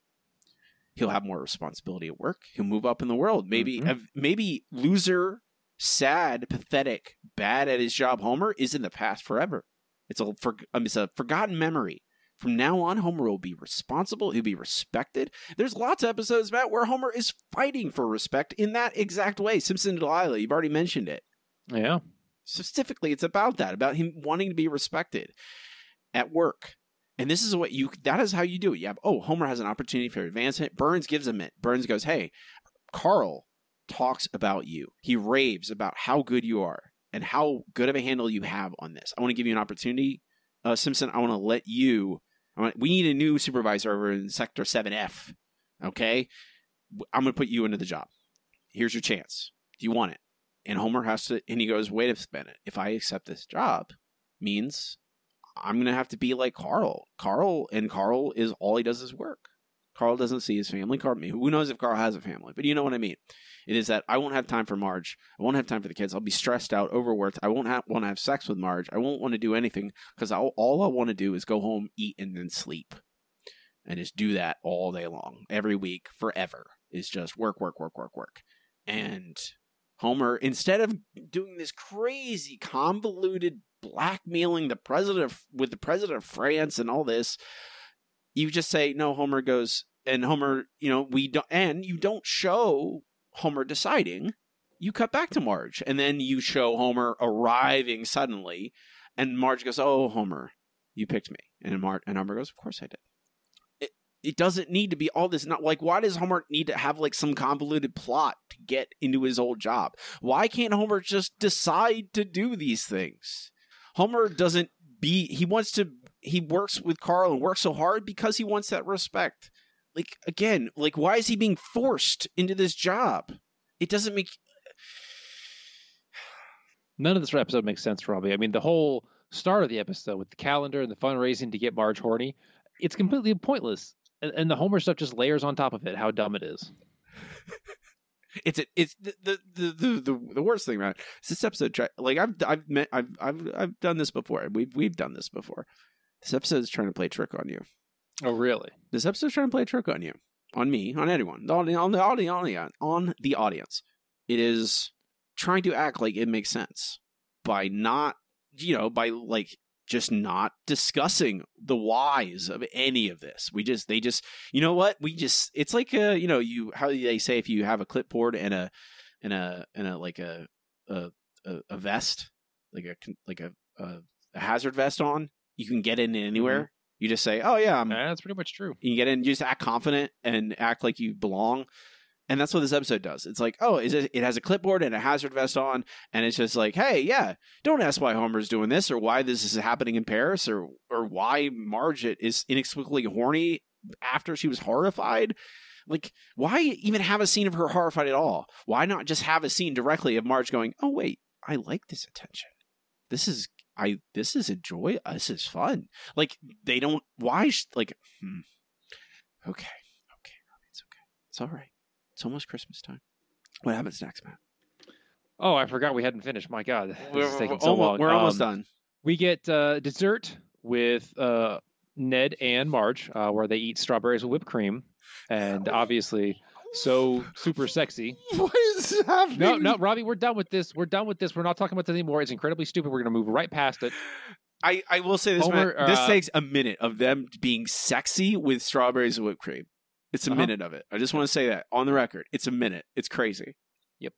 He'll have more responsibility at work. He'll move up in the world. Maybe, mm-hmm. maybe loser, sad, pathetic, bad at his job Homer is in the past forever. It's a, for, um, it's a forgotten memory. From now on, Homer will be responsible. He'll be respected. There's lots of episodes, Matt, where Homer is fighting for respect in that exact way. Simpson and Delilah, you've already mentioned it. Yeah. Specifically, it's about that, about him wanting to be respected at work. And this is what you, that is how you do it. You have, oh, Homer has an opportunity for advancement. Burns gives him it. Burns goes, hey, Carl talks about you. He raves about how good you are and how good of a handle you have on this. I want to give you an opportunity. Uh, Simpson, I want to let you, I want, we need a new supervisor over in Sector seven F. Okay. I'm going to put you into the job. Here's your chance. Do you want it? And Homer has to, and he goes, wait a minute. If I accept this job means I'm going to have to be like Carl. Carl, and Carl is all he does is work. Carl doesn't see his family. Carl, who knows if Carl has a family, but you know what I mean. It is that I won't have time for Marge. I won't have time for the kids. I'll be stressed out, overworked. I won't have, want to have sex with Marge. I won't want to do anything because all I want to do is go home, eat, and then sleep. And just do that all day long, every week, forever. It's just work, work, work, work, work. And Homer, instead of doing this crazy, convoluted blackmailing the president of, with the president of France and all this, you just say, no, Homer goes, and Homer, you know, we don't, and you don't show Homer deciding, you cut back to Marge, and then you show Homer arriving suddenly, and Marge goes, oh, Homer, you picked me, and Marge, and Homer goes, of course I did. It, it doesn't need to be all this, not like, why does Homer need to have, like, some convoluted plot to get into his old job? Why can't Homer just decide to do these things? Homer doesn't be, he wants to, he works with Carl and works so hard because he wants that respect. Like, again, like, why is he being forced into this job? It doesn't make. None of this episode makes sense, Robbie. I mean, the whole start of the episode with the calendar and the fundraising to get Marge horny, it's completely pointless. And, and the Homer stuff just layers on top of it, how dumb it is. It's a, it's the the, the the the worst thing about it. This episode, try, like I've I've met, I've I've I've done this before. We've we've done this before. This episode is trying to play a trick on you. Oh, really? This episode is trying to play a trick on you, on me, on anyone, on the on the audience, on the audience. It is trying to act like it makes sense by not, you know, by like just not discussing the whys of any of this. We just, they just, you know what? We just, it's like a, you know, you, how do they say if you have a clipboard and a, and a, and a, like a, a, a vest, like a, like a, a hazard vest on, you can get in anywhere. Mm-hmm. You just say, oh yeah, I'm, that's pretty much true. You can get in, you just act confident and act like you belong. And that's what this episode does. It's like, oh, is it, it has a clipboard and a hazard vest on. And it's just like, hey, yeah, don't ask why Homer's doing this or why this is happening in Paris or or why Marge is inexplicably horny after she was horrified. Like, why even have a scene of her horrified at all? Why not just have a scene directly of Marge going, oh, wait, I like this attention. This is I this is enjoy. This is fun. Like, they don't. Why? Like, hmm. OK, OK, it's OK. It's all right. It's almost Christmas time. What happens next, Matt? Oh, I forgot we hadn't finished. My God, this we're, is taking so almost, long. We're um, almost done. We get uh, dessert with uh, Ned and Marge, uh, where they eat strawberries with whipped cream, and obviously, so super sexy. What is happening? No, no, Robbie, we're done with this. We're done with this. We're not talking about this anymore. It's incredibly stupid. We're going to move right past it. I, I will say this, Homer, Matt. This uh, takes a minute of them being sexy with strawberries and whipped cream. It's a uh-huh. minute of it. I just want to say that on the record. It's a minute. It's crazy. Yep.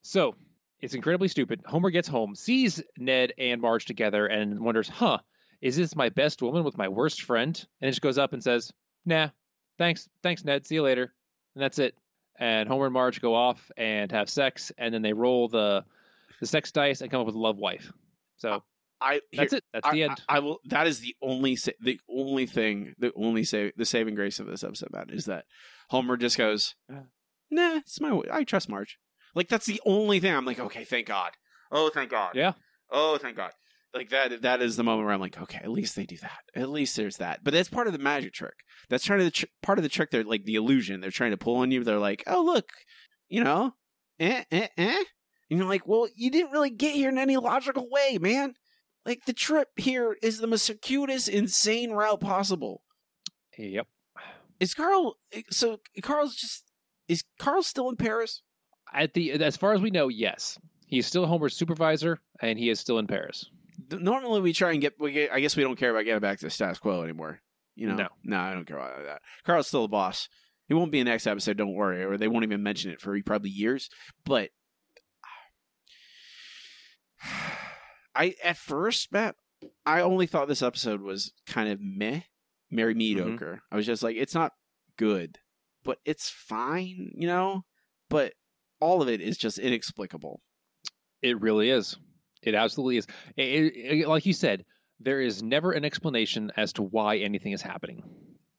So it's incredibly stupid. Homer gets home, sees Ned and Marge together and wonders, huh, is this my best woman with my worst friend? And it just goes up and says, nah, thanks. Thanks, Ned. See you later. And that's it. And Homer and Marge go off and have sex. And then they roll the the sex dice and come up with love wife. So I, here, that's it. That's I, the end. I, I will. That is the only sa- the only thing, the only save the saving grace of this episode, Matt, is that Homer just goes, nah, it's my way. I trust Marge. Like, that's the only thing. I'm like, okay, thank God. Oh, thank God. Yeah. Oh, thank God. Like that, that is the moment where I'm like, okay, at least they do that. At least there's that. But that's part of the magic trick. That's trying to tr- part of the trick. They're like the illusion. They're trying to pull on you. They're like, oh, look, you know, eh, eh, eh. And you're like, well, you didn't really get here in any logical way, man. Like the trip here is the most circuitous, insane route possible. Yep. Is Carl, so Carl's just, is Carl still in Paris? At the, as far as we know, yes. He's still Homer's supervisor, and he is still in Paris. Normally we try and get, we get, I guess we don't care about getting back to the status quo anymore. You know? No. No, I don't care about that. Carl's still the boss. He won't be in the next episode, don't worry, or they won't even mention it for probably years. But I, at first, Matt, I only thought this episode was kind of meh, merry mediocre. Mm-hmm. I was just like, it's not good, but it's fine, you know? But all of it is just inexplicable. It really is. It absolutely is. It, it, it, like you said, there is never an explanation as to why anything is happening.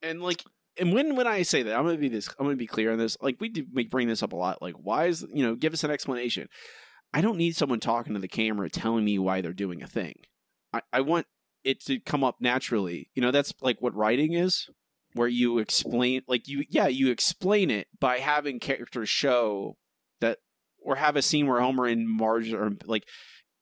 And like, and when, when I say that, I'm gonna be this. I'm gonna be clear on this. Like we do, we bring this up a lot. Like, why is, you know, give us an explanation. I don't need someone talking to the camera telling me why they're doing a thing. I, I want it to come up naturally. You know, that's like what writing is, where you explain, like you, yeah, you explain it by having characters show that, or have a scene where Homer and Marge are like,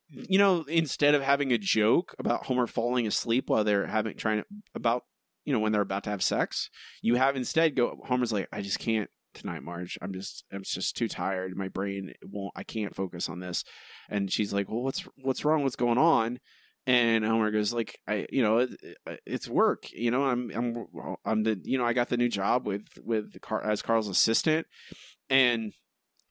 you know, instead of having a joke about Homer falling asleep while they're having, trying to, about, you know, when they're about to have sex, you have instead go, Homer's like, I just can't tonight, Marge. I'm just, I'm just too tired. My brain won't, I can't focus on this. And she's like, well, what's, what's wrong? What's going on? And Homer goes like, I, you know, it, it's work, you know, I'm, I'm, I'm the, you know, I got the new job with, with Carl as Carl's assistant and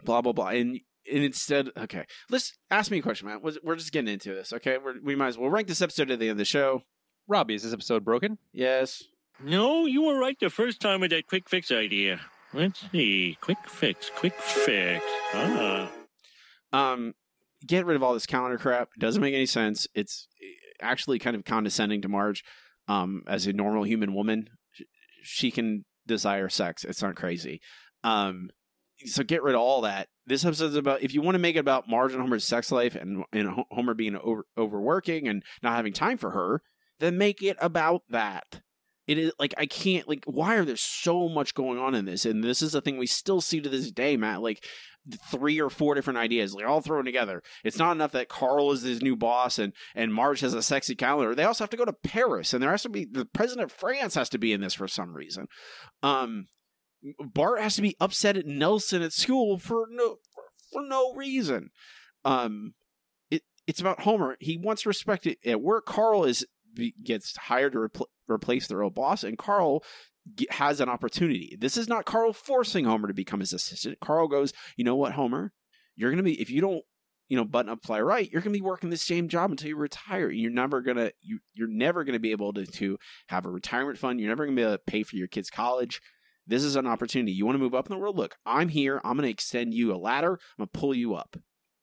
blah, blah, blah. And, And instead, okay, let's ask me a question, man. We're just getting into this, okay? We're, we might as well rank this episode at the end of the show. Robbie, is this episode broken? Yes. No, you were right the first time with that quick fix idea. Let's see. Quick fix, quick fix. Ah. Um, get rid of all this calendar crap. It doesn't make any sense. It's actually kind of condescending to Marge. Um, as a normal human woman, she can desire sex. It's not crazy. Um, so get rid of all that. This episode is about, if you want to make it about Marge and Homer's sex life and, and Homer being over, overworking and not having time for her, then make it about that. It is like, I can't, like, why are there so much going on in this? And this is a thing we still see to this day, Matt, like three or four different ideas, like all thrown together. It's not enough that Carl is his new boss and, and Marge has a sexy calendar. They also have to go to Paris, and there has to be, the president of France has to be in this for some reason. Um, Bart has to be upset at Nelson at school for no for no reason. Um, it it's about Homer. He wants respect at work. Carl is gets hired to repl- replace their old boss, and Carl get, has an opportunity. This is not Carl forcing Homer to become his assistant. Carl goes, you know what, Homer, you're gonna be if you don't you know button up fly right, you're gonna be working this same job until you retire. You're never gonna you you're never gonna be able to, to have a retirement fund. You're never gonna be able to pay for your kids' college. This is an opportunity. You want to move up in the world? Look, I'm here. I'm going to extend you a ladder. I'm going to pull you up.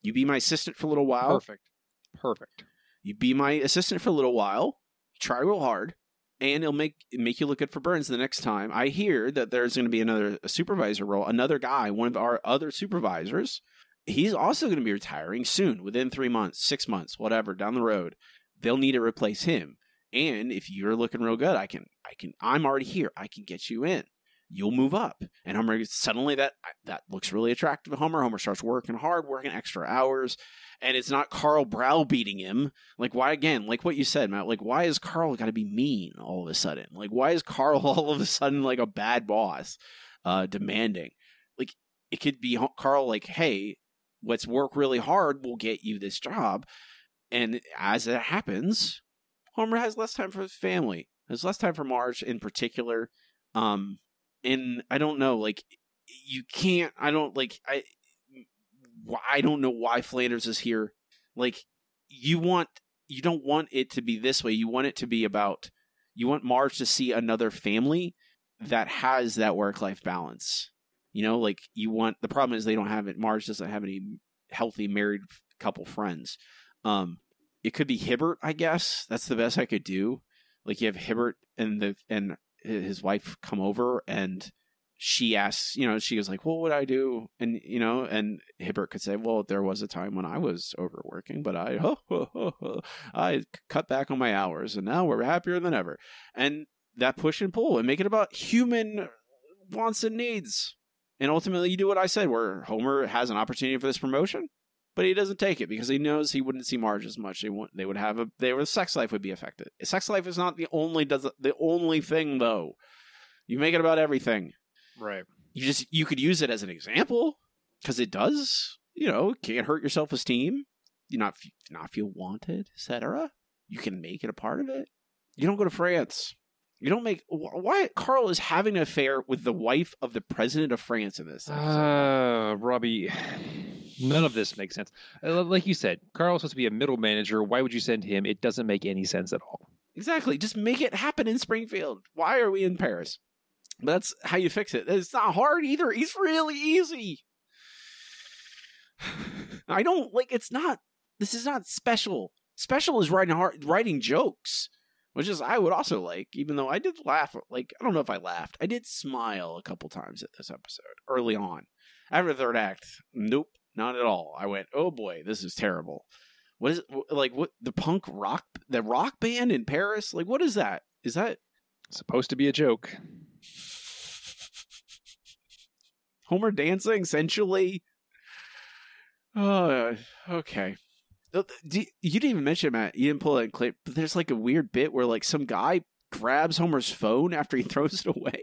You be my assistant for a little while. Perfect. Perfect. You be my assistant for a little while. Try real hard. And it'll make make you look good for Burns the next time. I hear that there's going to be another supervisor role. Another guy, one of our other supervisors. He's also going to be retiring soon, within three months, six months, whatever, down the road. They'll need to replace him. And if you're looking real good, I can, I can, I'm already here. I can get you in. You'll move up. And Homer, suddenly that that looks really attractive to Homer. Homer starts working hard, working extra hours. And it's not Carl browbeating him. Like, why, again, like what you said, Matt, like, why is Carl got to be mean all of a sudden? Like, why is Carl all of a sudden like a bad boss, uh, demanding? Like, it could be Carl like, hey, let's work really hard. We'll get you this job. And as it happens, Homer has less time for his family. There's less time for Marge in particular. Um... And I don't know, like, you can't, I don't, like, I I don't know why Flanders is here. Like, you want, you don't want it to be this way. You want it to be about, you want Marge to see another family that has that work-life balance. You know, like, you want, the problem is they don't have it. Marge doesn't have any healthy married couple friends. Um, it could be Hibbert, I guess. That's the best I could do. Like, you have Hibbert and the, and his wife come over, and she asks, you know, she was like, well, what would I do? And, you know, and Hibbert could say, well, there was a time when I was overworking, but I, oh, oh, oh, oh, I cut back on my hours and now we're happier than ever. And that push and pull and make it about human wants and needs. And ultimately you do what I said, where Homer has an opportunity for this promotion, but he doesn't take it because he knows he wouldn't see Marge as much. They wouldn't, they would have a, their sex life would be affected. Sex life is not the only, does the only thing though. You make it about everything. Right. You just, you could use it as an example because it does, you know, can't hurt your self-esteem. You not, not feel wanted, et cetera. You can make it a part of it. You don't go to France. You don't make, why Carl is having an affair with the wife of the president of France in this episode. Uh, Robbie, none of this makes sense. Like you said, Carl's supposed to be a middle manager. Why would you send him? It doesn't make any sense at all. Exactly. Just make it happen in Springfield. Why are we in Paris? But that's how you fix it. It's not hard either. It's really easy. I don't like, it's not, this is not special. Special is writing hard, writing jokes, which is, I would also like, even though I did laugh, like, I don't know if I laughed. I did smile a couple times at this episode early on. After the third act, nope, not at all. I went, oh boy, this is terrible. What is it? Like, what, the punk rock, the rock band in Paris? Like, what is that? Is that supposed to be a joke? Homer dancing sensually. Oh, okay. You didn't even mention it, Matt. You didn't pull that clip, but there's like a weird bit where like some guy grabs Homer's phone after he throws it away.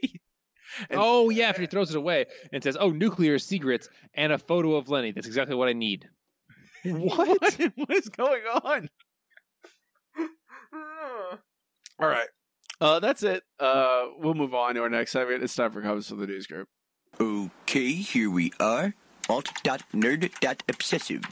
And, oh yeah, after he throws it away and says, "Oh, nuclear secrets and a photo of Lenny. That's exactly what I need." What? What? What is going on? All right. Uh, that's it. Uh, we'll move on to our next segment. It's time for comments from the news group. Okay, here we are. alt dot nerd dot obsessive.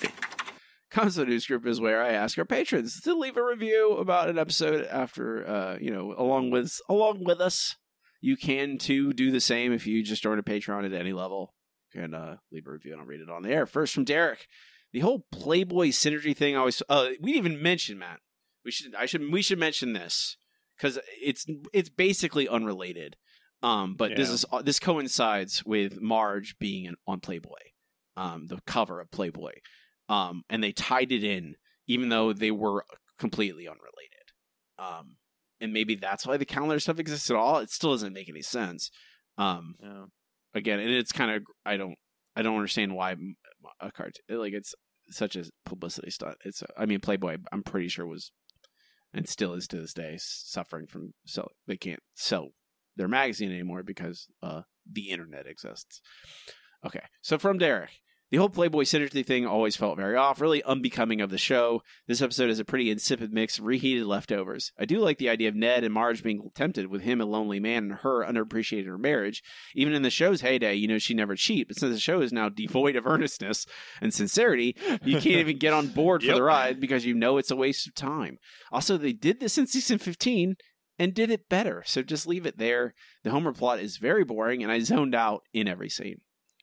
Comments from the news group is where I ask our patrons to leave a review about an episode after, uh, you know, along with along with us. You can, too, do the same if you just join a Patreon at any level. You can uh, leave a review and I'll read it on the air. First from Derek. The whole Playboy synergy thing I always... Uh, we didn't even mention, Matt. We should, I should, we should mention this. Because it's it's basically unrelated, um, but yeah. this is this coincides with Marge being in, on Playboy, um, the cover of Playboy, um, and they tied it in even though they were completely unrelated, um, and maybe that's why the calendar stuff exists at all. It still doesn't make any sense. Um, yeah. Again, and it's kind of I don't I don't understand why a cartoon like it's such a publicity stunt. It's I mean Playboy I'm pretty sure was. And still is to this day suffering from selling. They can't sell their magazine anymore because uh, the internet exists. Okay, so from Derek. The whole Playboy synergy thing always felt very off, really unbecoming of the show. This episode is a pretty insipid mix of reheated leftovers. I do like the idea of Ned and Marge being tempted with him, a lonely man, and her underappreciated her marriage. Even in the show's heyday, you know, she never cheated, but since the show is now devoid of earnestness and sincerity, you can't even get on board for yep. the ride because you know it's a waste of time. Also, they did this in season fifteen and did it better, so just leave it there. The Homer plot is very boring, and I zoned out in every scene.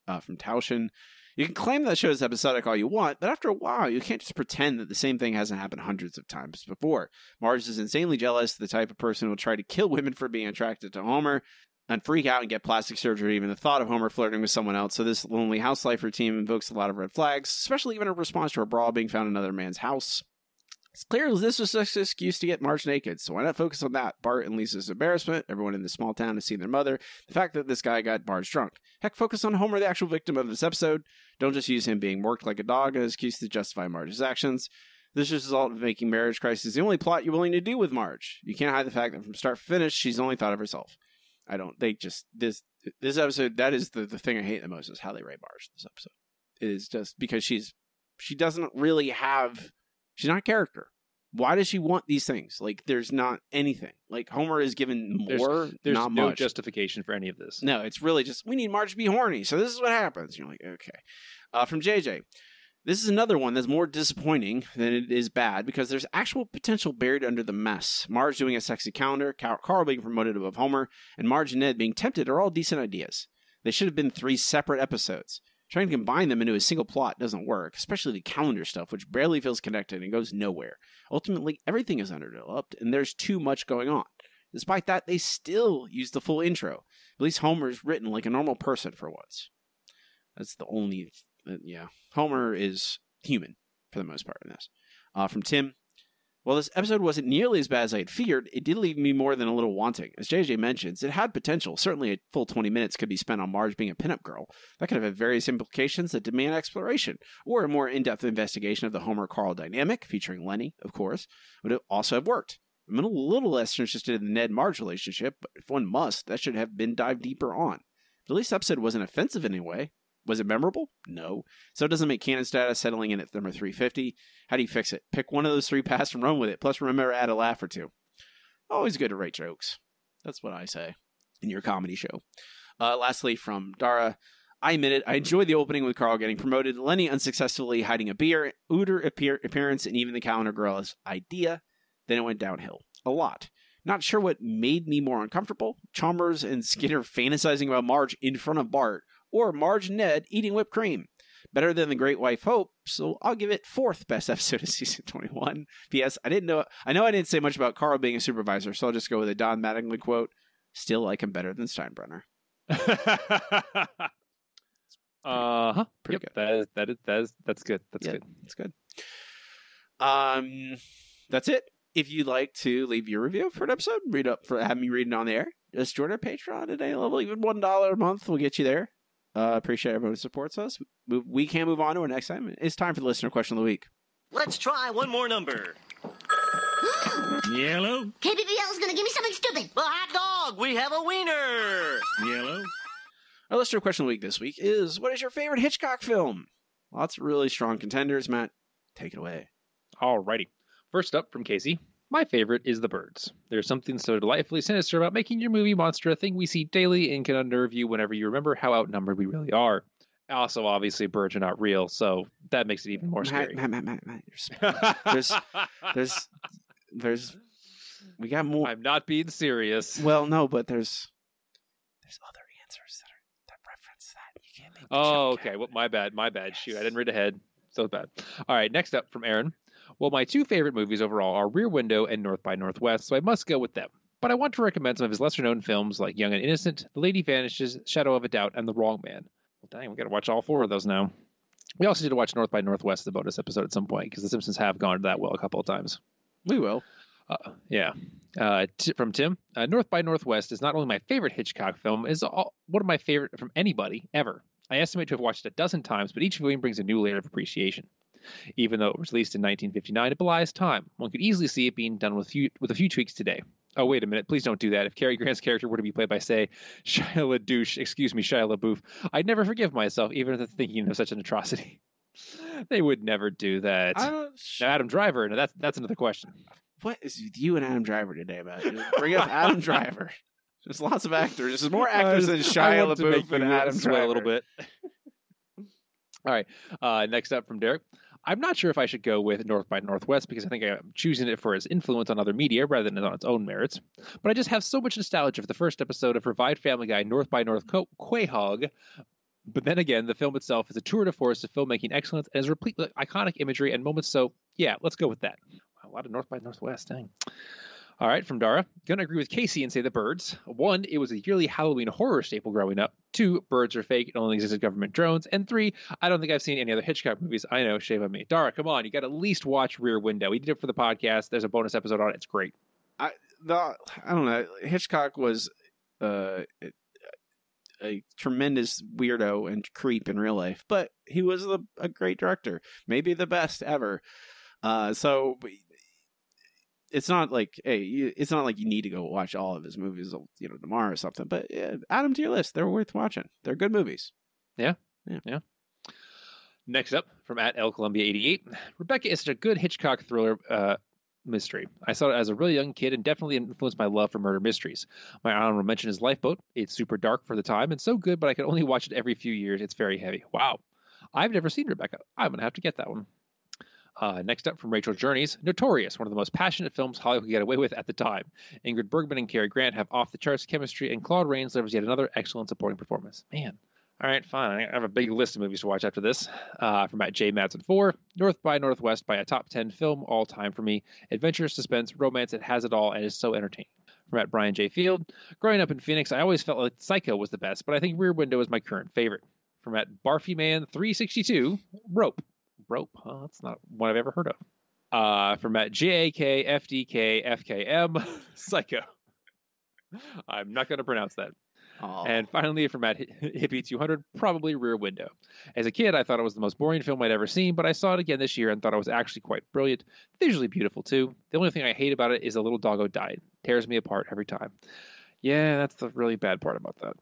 Uh, from Taushin. You can claim that show is episodic all you want, but after a while, you can't just pretend that the same thing hasn't happened hundreds of times before. Marge is insanely jealous, the type of person who will try to kill women for being attracted to Homer, and freak out and get plastic surgery, even the thought of Homer flirting with someone else. So this lonely house life routine invokes a lot of red flags, especially even in response to her bra being found in another man's house. It's clear this was just an excuse to get Marge naked, so why not focus on that? Bart and Lisa's embarrassment, everyone in the small town has seen their mother, the fact that this guy got Marge drunk. Heck, focus on Homer, the actual victim of this episode. Don't just use him being worked like a dog as an excuse to justify Marge's actions. This is the result of making marriage crisis the only plot you're willing to do with Marge. You can't hide the fact that from start to finish, she's only thought of herself. I don't, they just, this this episode, that is the, the thing I hate the most, is how they write Marge this episode. It is just, because she's, she doesn't really have... She's not a character. Why does she want these things? Like, there's not anything. Like, Homer is given more, there's, there's not no much. Justification for any of this. No, it's really just, we need Marge to be horny, so this is what happens. You're like, okay. Uh, from J J. This is another one that's more disappointing than it is bad because there's actual potential buried under the mess. Marge doing a sexy calendar, Carl being promoted above Homer, and Marge and Ned being tempted are all decent ideas. They should have been three separate episodes. Trying to combine them into a single plot doesn't work, especially the calendar stuff, which barely feels connected and goes nowhere. Ultimately, everything is underdeveloped, and there's too much going on. Despite that, they still use the full intro. At least Homer's written like a normal person for once. That's the only... Uh, yeah. Homer is human, for the most part, in this. Uh, from Tim. While this episode wasn't nearly as bad as I had feared, it did leave me more than a little wanting. As J J mentions, it had potential. Certainly a full twenty minutes could be spent on Marge being a pinup girl. That could have had various implications that demand exploration, or a more in-depth investigation of the Homer-Carl dynamic, featuring Lenny, of course, would also have worked. I'm a little less interested in the Ned-Marge relationship, but if one must, that should have been dived deeper on. But at least the episode wasn't offensive in any way. Was it memorable? No. So it doesn't make canon status, settling in at number three fifty. How do you fix it? Pick one of those three paths and run with it. Plus, remember, add a laugh or two. Always good to write jokes. That's what I say in your comedy show. Uh, lastly, from Dara, I admit it, I enjoyed the opening with Carl getting promoted, Lenny unsuccessfully hiding a beer, Uter appear- appearance, and even the calendar girl's idea. Then it went downhill. A lot. Not sure what made me more uncomfortable. Chalmers and Skinner fantasizing about Marge in front of Bart, or Marge and Ned eating whipped cream. Better than The Great Wife Hope, so I'll give it fourth best episode of season twenty-one. P S. I didn't know, I know I didn't say much about Carl being a supervisor, so I'll just go with a Don Mattingly quote. Still like him better than Steinbrenner. uh huh. Pretty yep, good. That is, that is, that is, that's good. That's yeah, good. That's good. Um, that's it. If you'd like to leave your review for an episode, read up for have me reading on the air, just join our Patreon at any level. Even one dollar a month will get you there. Uh, appreciate everyone who supports us. We, we can move on to our next time. It's time for the listener question of the week. Let's try one more number. Yellow. K B B L's gonna give me something stupid. Well, hot dog, we have a wiener. Yellow. Our listener question of the week this week is, what is your favorite Hitchcock film? Lots of really strong contenders. Matt, take it away. Alrighty. First up from Casey. My favorite is The Birds. There's something so delightfully sinister about making your movie monster a thing we see daily and can unnerve you whenever you remember how outnumbered we really are. Also, obviously, birds are not real, so that makes it even more scary. Matt, Matt, Matt, Matt, Matt. There's, there's, there's, we got more. I'm not being serious. Well, no, but there's, there's other answers that are that reference that you can't make. Oh, okay. Out. Well, my bad, my bad. Yes. Shoot, I didn't read ahead. So bad. All right, next up from Aaron. Well, my two favorite movies overall are Rear Window and North by Northwest, so I must go with them. But I want to recommend some of his lesser-known films like Young and Innocent, The Lady Vanishes, Shadow of a Doubt, and The Wrong Man. Well, dang, we got to watch all four of those now. We also need to watch North by Northwest, the bonus episode, at some point, because The Simpsons have gone that well a couple of times. We will. Uh, yeah. Uh, t- from Tim, uh, North by Northwest is not only my favorite Hitchcock film, it's all- one of my favorite from anybody, ever. I estimate to have watched it a dozen times, but each viewing brings a new layer of appreciation. Even though it was released in nineteen fifty-nine, it belies time. One could easily see it being done with few, with a few tweaks today. Oh, wait a minute. Please don't do that. If Cary Grant's character were to be played by, say, Shia LaDouche, excuse me, Shia LaBeouf, I'd never forgive myself, even if I'm thinking of such an atrocity. They would never do that. I don't... Now, Adam Driver, now that's, that's another question. What is with you and Adam Driver today, man? Bring up Adam Driver. There's lots of actors. There's more actors than Shia LaBeouf than Adam Driver. A little bit. All right. Uh, next up from Derek. I'm not sure if I should go with North by Northwest because I think I'm choosing it for its influence on other media rather than on its own merits. But I just have so much nostalgia for the first episode of Revived Family Guy North by North Co- Quahog. But then again, the film itself is a tour de force of filmmaking excellence and is replete with iconic imagery and moments. So, yeah, let's go with that. Wow, a lot of North by Northwest, dang. All right, from Dara. Gonna agree with Casey and say The Birds. One, it was a yearly Halloween horror staple growing up. Two, birds are fake and only exist as government drones. And three, I don't think I've seen any other Hitchcock movies. I know, shame on me. Dara, come on, you got to at least watch Rear Window. We did it for the podcast. There's a bonus episode on it. It's great. I the, I don't know. Hitchcock was uh, a, a tremendous weirdo and creep in real life, but he was a, a great director, maybe the best ever. Uh, so. It's not like, hey, it's not like you need to go watch all of his movies, you know, tomorrow or something. But yeah, add them to your list; they're worth watching. They're good movies. Yeah, yeah, yeah. Next up from at L Columbia eighty-eight, Rebecca is such a good Hitchcock thriller uh, mystery. I saw it as a really young kid and definitely influenced my love for murder mysteries. My honorable mention is Lifeboat. It's super dark for the time and so good, but I can only watch it every few years. It's very heavy. Wow, I've never seen Rebecca. I'm gonna have to get that one. Uh, next up from Rachel Journeys, Notorious, one of the most passionate films Hollywood could get away with at the time. Ingrid Bergman and Cary Grant have off-the-charts chemistry, and Claude Rains delivers yet another excellent supporting performance. Man. All right, fine. I have a big list of movies to watch after this. Uh, from at J. Madsen four, North by Northwest by a top ten film all time for me. Adventure, suspense, romance, it has it all, and is so entertaining. from at Brian J. Field. Growing up in Phoenix, I always felt like Psycho was the best, but I think Rear Window is my current favorite. From at Barfy Man three sixty-two, Rope. Rope, huh? That's not one I've ever heard of. Uh, from at J A K F D K F K M, Psycho. I'm not going to pronounce that. Aww. And finally, from at Hippie two hundred, probably Rear Window. As a kid, I thought it was the most boring film I'd ever seen, but I saw it again this year and thought it was actually quite brilliant. Visually beautiful, too. The only thing I hate about it is the little doggo died. Tears me apart every time. Yeah, that's the really bad part about that.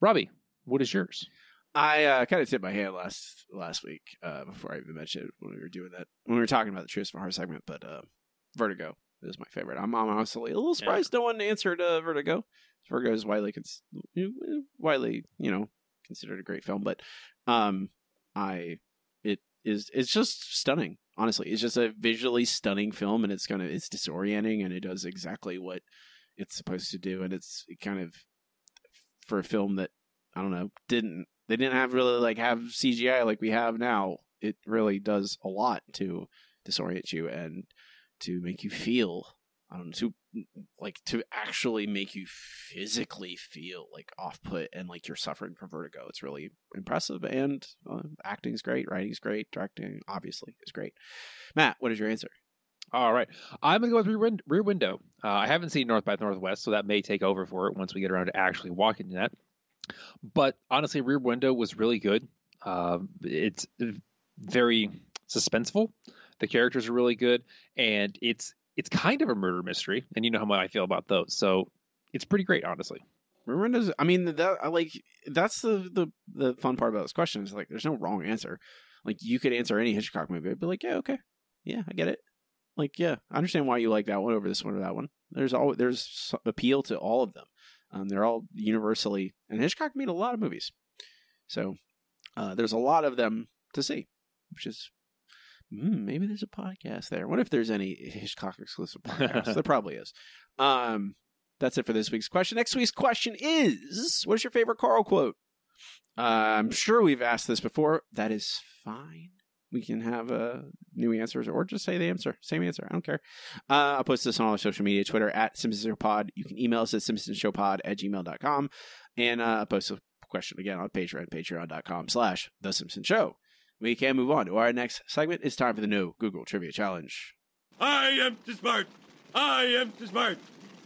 Robbie, what is yours? I uh, kind of tipped my hand last last week uh, before I even mentioned it when we were doing that. When we were talking about the Truest My Heart segment, but uh, Vertigo is my favorite. I'm, I'm honestly a little surprised yeah. no one answered uh, Vertigo. Vertigo is widely, cons- widely, you know, considered a great film, but um, I it is it's just stunning. Honestly, it's just a visually stunning film, and it's kind of it's disorienting, and it does exactly what it's supposed to do, and it's kind of for a film that I don't know didn't they didn't have really like have C G I like we have now. It really does a lot to disorient you and to make you feel. I don't know, to like to actually make you physically feel like off put and like you're suffering from vertigo. It's really impressive, and uh, acting's great, writing's great, directing obviously is great. Matt, what is your answer? All right, I'm gonna go with Rear, Win- Rear Window. Uh, I haven't seen North by Northwest, so that may take over for it once we get around to actually walking that. But honestly, Rear Window was really good. Uh, it's very suspenseful. The characters are really good, and it's. It's kind of a murder mystery, and you know how I feel about those. So it's pretty great, honestly. Rear Windows, I mean, that like that's the, the the fun part about this question is like, there's no wrong answer. Like you could answer any Hitchcock movie, I'd be like, yeah, okay, yeah, I get it. Like, yeah, I understand why you like that one over this one or that one. There's all there's appeal to all of them. Um, they're all universally, and Hitchcock made a lot of movies, so uh, there's a lot of them to see, which is. Mm, maybe there's a podcast there. What if there's any Hitchcock exclusive podcast? There probably is. Um, that's it for this week's question. Next week's question is, what is your favorite Carl quote? Uh, I'm sure we've asked this before. That is fine. We can have uh, new answers or just say the answer. Same answer. I don't care. Uh, I'll post this on all our social media, Twitter at SimpsonsShowPod. You can email us at SimpsonsShowPod at gmail dot com. And uh, I'll post a question again on Patreon, patreon.com slash The Simpsons Show. We can move on to our next segment. It's time for the No Google Trivia Challenge. I am too smart. I am too smart.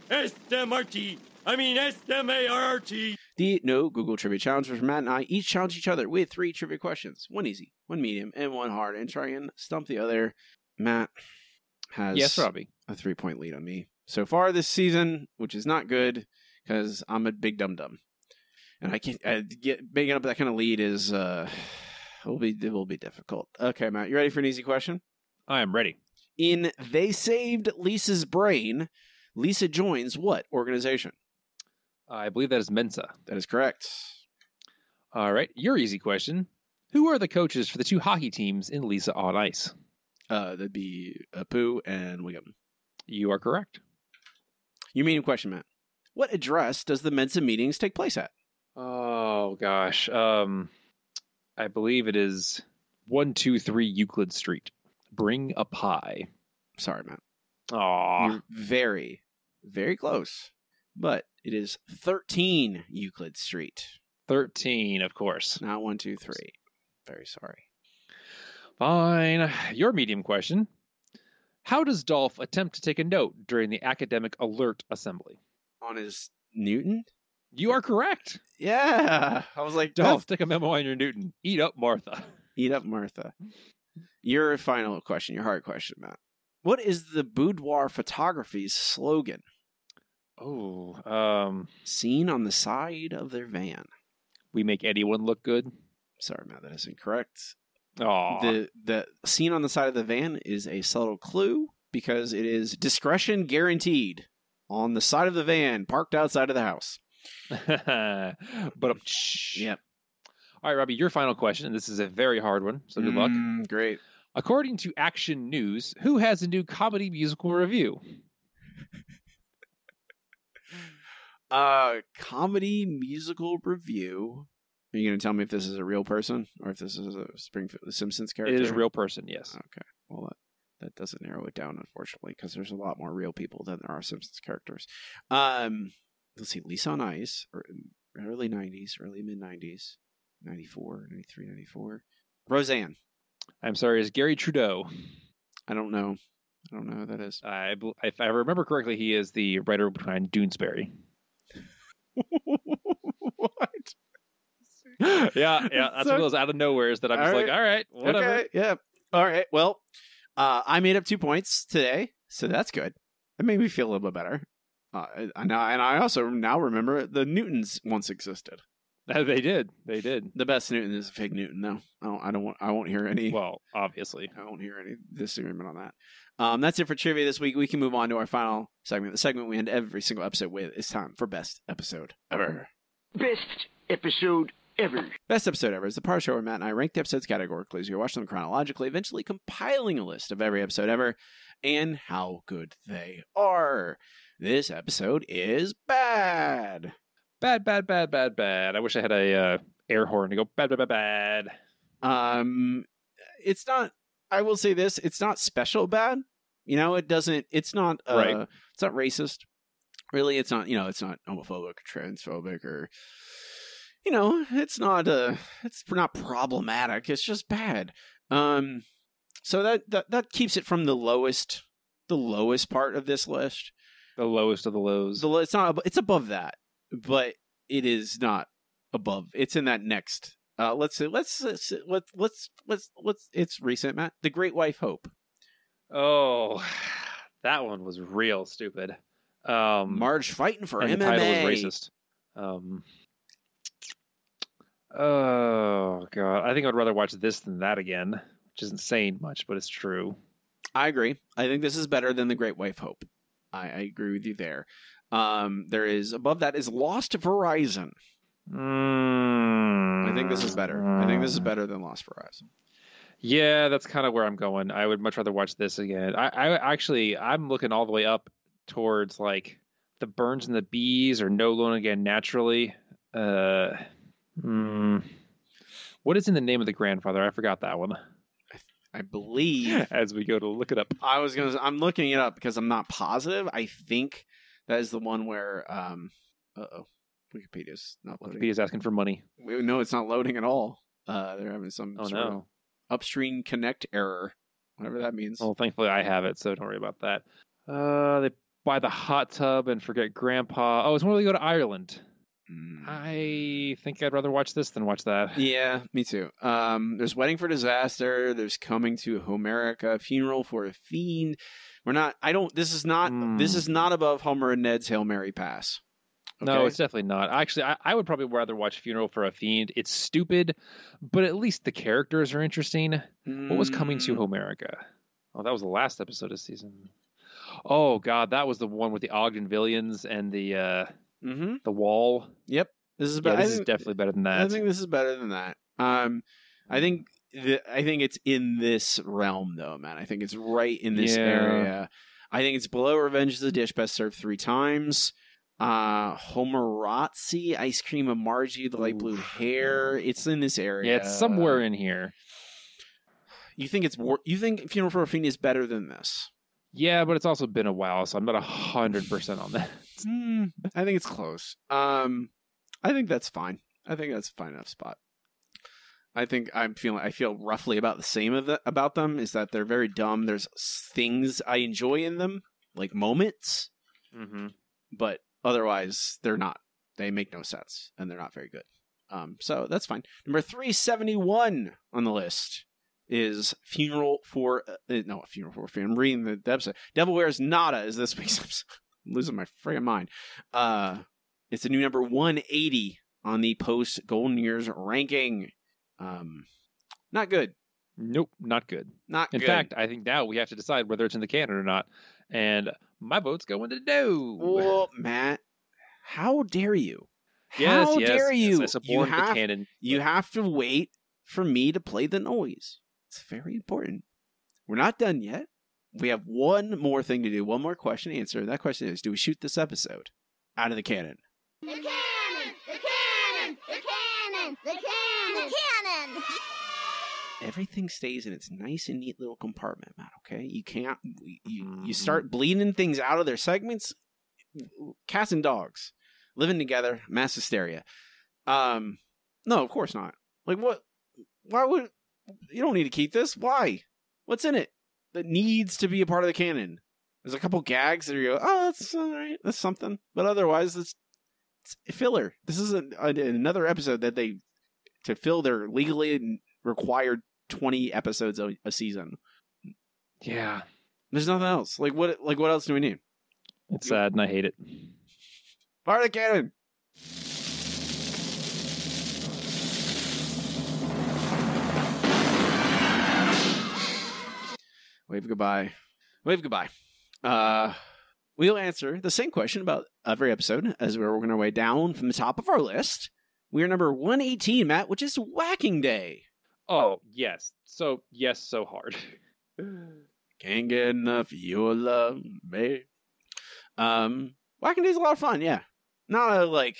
S M R T. I mean S M A R T. The No Google Trivia Challenge, where Matt and I each challenge each other with three trivia questions. One easy, one medium, and one hard. And try and stump the other. Matt has yes, Robbie. a three-point lead on me so far this season, which is not good because I'm a big dum-dum. And I can't I get making up that kind of lead is... Uh, It will be, it will be difficult. Okay, Matt, you ready for an easy question? I am ready. In They Saved Lisa's Brain, Lisa joins what organization? I believe that is Mensa. That is correct. All right, your easy question. Who are the coaches for the two hockey teams in Lisa on Ice? Uh, that'd be Apu and Wiggum. You are correct. Your main question, Matt. What address does the Mensa meetings take place at? Oh, gosh. Um... I believe it is one two three Euclid Street. Bring a pie. Sorry, Matt. Aw. You're very, very close. But it is thirteen Euclid Street. thirteen, of course. Not one two three. Very sorry. Fine. Your medium question. How does Dolph attempt to take a note during the academic alert assembly? On his Newton? You are correct. Yeah. I was like, Dolph, stick a memo on your Newton. Eat up, Martha. Eat up, Martha. Your final question, your hard question, Matt. What is the boudoir photography's slogan? Oh, um, seen on the side of their van. We make anyone look good. Sorry, Matt, that is incorrect. Oh, the, the seen on the side of the van is a subtle clue because it is discretion guaranteed on the side of the van parked outside of the house. but uh, yep. All right, Robbie, your final question, and this is a very hard one, so good mm, luck. Great. According to Action News, who has a new comedy musical review? uh, comedy musical review. Are you going to tell me if this is a real person or if this is a Springfield the Simpsons character? It is a real person, yes. Okay. Well, that, doesn't narrow it down, unfortunately, because there's a lot more real people than there are Simpsons characters. Um, let's see, Lisa on Ice, or early nineties, early mid-nineties, ninety-four, ninety-three, ninety-four. Roseanne. I'm sorry, is Gary Trudeau? I don't know. I don't know who that is. I, if I remember correctly, he is the writer behind Doonesbury. What? yeah, yeah. That's so, what goes out of nowhere is that I'm just right. like, all right, whatever. Okay, yeah. All right. Well, uh, I made up two points today, so that's good. It made me feel a little bit better. Uh, and, I, and I also now remember the Newtons once existed. They did. They did. The best Newton is a fake Newton, though. I don't, I don't want, I won't hear any. Well, obviously. I won't hear any disagreement on that. Um, that's it for trivia this week. We can move on to our final segment. The segment we end every single episode with. It's time for Best Episode Ever. Best Episode Ever. Best Episode Ever is the part of the show where Matt and I rank the episodes categorically as we watch them chronologically, eventually compiling a list of every episode ever and how good they are. This episode is bad. Bad, bad, bad, bad, bad. I wish I had a uh, air horn to go bad, bad, bad, bad. Um, it's not. I will say this: it's not special bad. You know, it doesn't. It's not. Uh, right. It's not racist. Really, it's not. You know, it's not homophobic, or transphobic, or you know, it's not. Uh, it's not problematic. It's just bad. Um, so that that that keeps it from the lowest, the lowest part of this list. The lowest of the lows. The lo- it's not. It's above that. But it is not above. It's in that next. Uh, let's see. Let's let's let's let's let's. let's it's recent, Matt. The Great Wife Hope. Oh, that one was real stupid. Um, Marge fighting for and M M A. The title was racist. Um, oh God, I think I'd rather watch this than that again, which isn't saying much, but it's true. I agree. I think this is better than The Great Wife Hope. I, I agree with you there. Um, there is above that is Lost Verizon. Mm. I think this is better. I think this is better than Lost Verizon. Yeah, that's kind of where I'm going. I would much rather watch this again. I, I actually, I'm looking all the way up towards like The Burns and the Bees or No Loan Again Naturally. Uh, mm. What is In the Name of the Grandfather? I forgot that one. I believe. As we go to look it up. I was going to, I'm looking it up because I'm not positive. I think. That is the one where, um, uh-oh, Wikipedia's not loading. Wikipedia's asking for money. No, it's not loading at all. Uh, they're having some oh, sort no. of upstream connect error, whatever that means. Well, thankfully I have it, so don't worry about that. Uh, they buy the hot tub and forget Grandpa. Oh, it's when we go to Ireland. Mm. I think I'd rather watch this than watch that. Yeah, me too. Um, there's Wedding for Disaster. There's Coming to Homerica, Funeral for a Fiend. We're not, I don't, this is not, mm. this is not above Homer and Ned's Hail Mary Pass. Okay? No, it's definitely not. Actually, I, I would probably rather watch Funeral for a Fiend. It's stupid, but at least the characters are interesting. Mm. What was Coming to Homerica? Oh, that was the last episode of season. Oh God, that was the one with the Ogden Villians and the, uh, mm-hmm. the wall. Yep. This is, yeah, this think, is definitely better than that. I think this is better than that. Um, I think, The, I think it's in this realm, though, man. I think it's right in this yeah. area. I think it's below Revenge of the Dish, Best Served Three Times. Uh, Homerazzi, Ice Cream of Margie, The Light Ooh. Blue Hair. It's in this area. Yeah, it's somewhere in here. You think it's war- you think Funeral for a Fiend is better than this? Yeah, but it's also been a while, so I'm not one hundred percent on that. mm, I think it's close. Um, I think that's fine. I think that's a fine enough spot. I think I'm feeling, I feel roughly about the same of the, about them is that they're very dumb. There's things I enjoy in them, like moments, mm-hmm. but otherwise they're not, they make no sense and they're not very good. Um, so that's fine. Number three seventy-one on the list is Funeral for, uh, no, Funeral for a Fiend. I'm reading the episode. Devil Wears Nada is this week's episode. I'm losing my friggin' mind. Uh, it's a new number one eighty on the post Golden Years ranking. Um, not good. Nope, not good. Not in good. In fact, I think now we have to decide whether it's in the canon or not. And my vote's going to no. Well, Matt, how dare you? Yes, how yes, dare yes, you? I support you have, the canon. You have to wait for me to play the noise. It's very important. We're not done yet. We have one more thing to do, one more question to answer. That question is, do we shoot this episode out of the canon? The canon! The canon! The canon! The canon! The canon! everything stays in its nice and neat little compartment, Matt, okay? You can't, you, you start bleeding things out of their segments. Cats and dogs living together, mass hysteria. Um, no, of course not. Like, what? Why would, you don't need to keep this. Why? What's in it that needs to be a part of the canon? There's a couple gags that you go, oh, that's all right. That's something. But otherwise, it's, it's filler. This is a, a, another episode that they, to fill their legally required twenty episodes a, a season. Yeah. There's nothing else. Like, what Like what else do we need? It's you, sad, and I hate it. Fire of the cannon! Wave goodbye. Wave goodbye. Uh, we'll answer the same question about every episode as we're working our way down from the top of our list. We are number one eighteen, Matt, which is Whacking Day. Oh, yes. So, yes, so hard. Can't get enough of your love, babe. Um, Whacking Day's a lot of fun, yeah. Not a, like,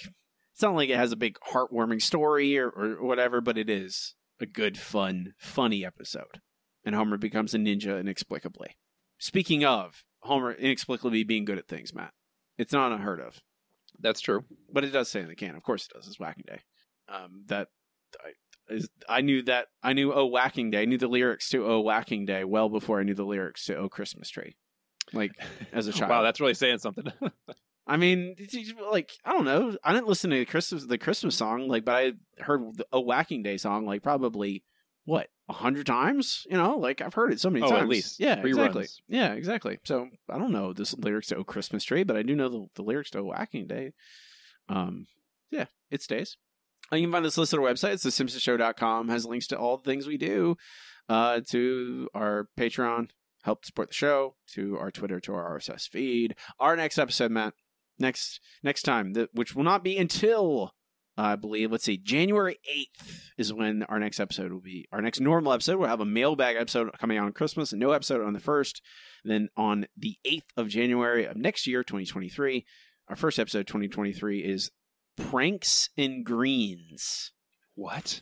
it's not like it has a big heartwarming story or, or whatever, but it is a good, fun, funny episode. And Homer becomes a ninja inexplicably. Speaking of Homer inexplicably being good at things, Matt, it's not unheard of. That's true. But it does stay in the can. Of course it does. It's Whacking Day. Um, that I, is, I knew that. I knew Oh Whacking Day. I knew the lyrics to Oh Whacking Day well before I knew the lyrics to Oh Christmas Tree. Like, as a child. Wow, that's really saying something. I mean, like, I don't know. I didn't listen to the Christmas, the Christmas song, like, but I heard the Oh Whacking Day song, like, probably, what, a hundred times? You know, like, I've heard it so many oh, times. Oh, at least. Yeah, reruns. Exactly. Yeah, exactly. So, I don't know the lyrics to Oh Christmas Tree, but I do know the, the lyrics to Oh Whacking Day. Um, yeah, it stays. Uh, you can find this list at our website. It's the simpsons show dot com. Has links to all the things we do, uh, to our Patreon, help support the show, to our Twitter, to our R S S feed. Our next episode, Matt, next next time, the, which will not be until... I believe, let's see, January eighth is when our next episode will be. Our next normal episode, we'll have a mailbag episode coming out on Christmas, and no episode on the first. Then on the eighth of January of next year, twenty twenty-three, our first episode, twenty twenty-three, is Pranks and Greens. What?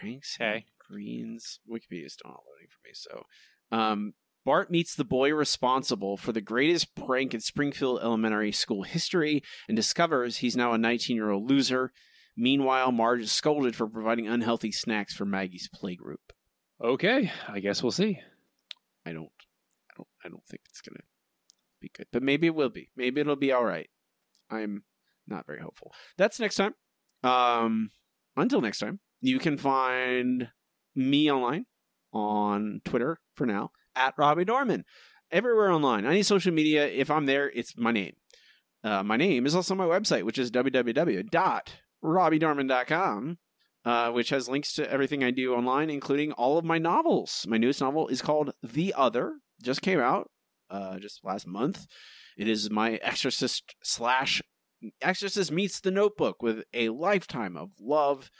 Pranks hey. and Greens. Wikipedia's not loading for me, so... Um, Bart meets the boy responsible for the greatest prank in Springfield Elementary School history and discovers he's now a nineteen-year-old loser. Meanwhile, Marge is scolded for providing unhealthy snacks for Maggie's playgroup. Okay, I guess we'll see. I don't, I don't, I don't think it's gonna be good, but maybe it will be. Maybe it'll be all right. I'm not very hopeful. That's next time. Um, until next time, you can find me online on Twitter for now at Robbie Dorman. Everywhere online, any social media. If I'm there, it's my name. Uh, my name is also my website, which is w w w dot robbie dorman dot com, uh, which has links to everything I do online, including all of my novels. My newest novel is called The Other. Just came out uh, just last month. It is my Exorcist slash Exorcist meets The Notebook with a lifetime of love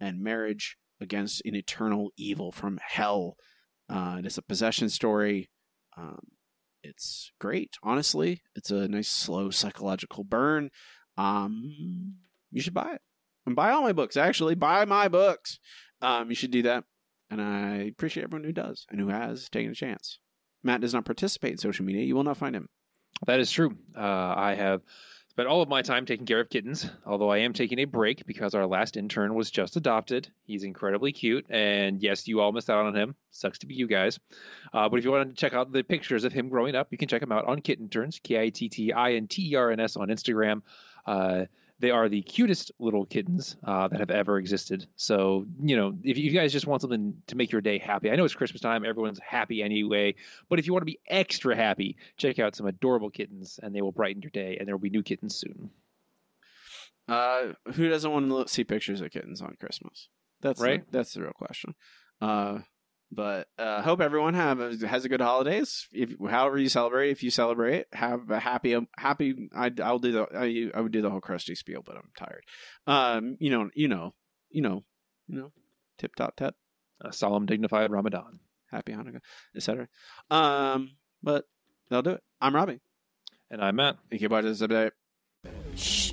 and marriage against an eternal evil from hell. Uh, it is a possession story. Um, it's great, honestly. It's a nice, slow, psychological burn. Um... You should buy it. And buy all my books, actually. Buy my books. Um, you should do that. And I appreciate everyone who does and who has taken a chance. Matt does not participate in social media. You will not find him. That is true. Uh, I have spent all of my time taking care of kittens, although I am taking a break because our last intern was just adopted. He's incredibly cute. And yes, you all missed out on him. Sucks to be you guys. Uh, but if you want to check out the pictures of him growing up, you can check him out on Kitten Turns, K I T T I N T E R N S on Instagram. Uh, They are the cutest little kittens uh, that have ever existed. So, you know, if you guys just want something to make your day happy, I know it's Christmas time. Everyone's happy anyway. But if you want to be extra happy, check out some adorable kittens and they will brighten your day. And there will be new kittens soon. Uh, who doesn't want to see pictures of kittens on Christmas? That's right. The, that's the real question. Uh, but I uh, hope everyone have a, has a good holidays. If however you celebrate, if you celebrate, have a happy, happy. I, I'll do the. I, I would do the whole crusty spiel, but I'm tired. Um, you know, you know, you know, you know. Tip top tap. A solemn, dignified Ramadan. Happy Hanukkah, et cetera. Um, but that'll do it. I'm Robbie, and I'm Matt. Thank you for watching this update. Shh.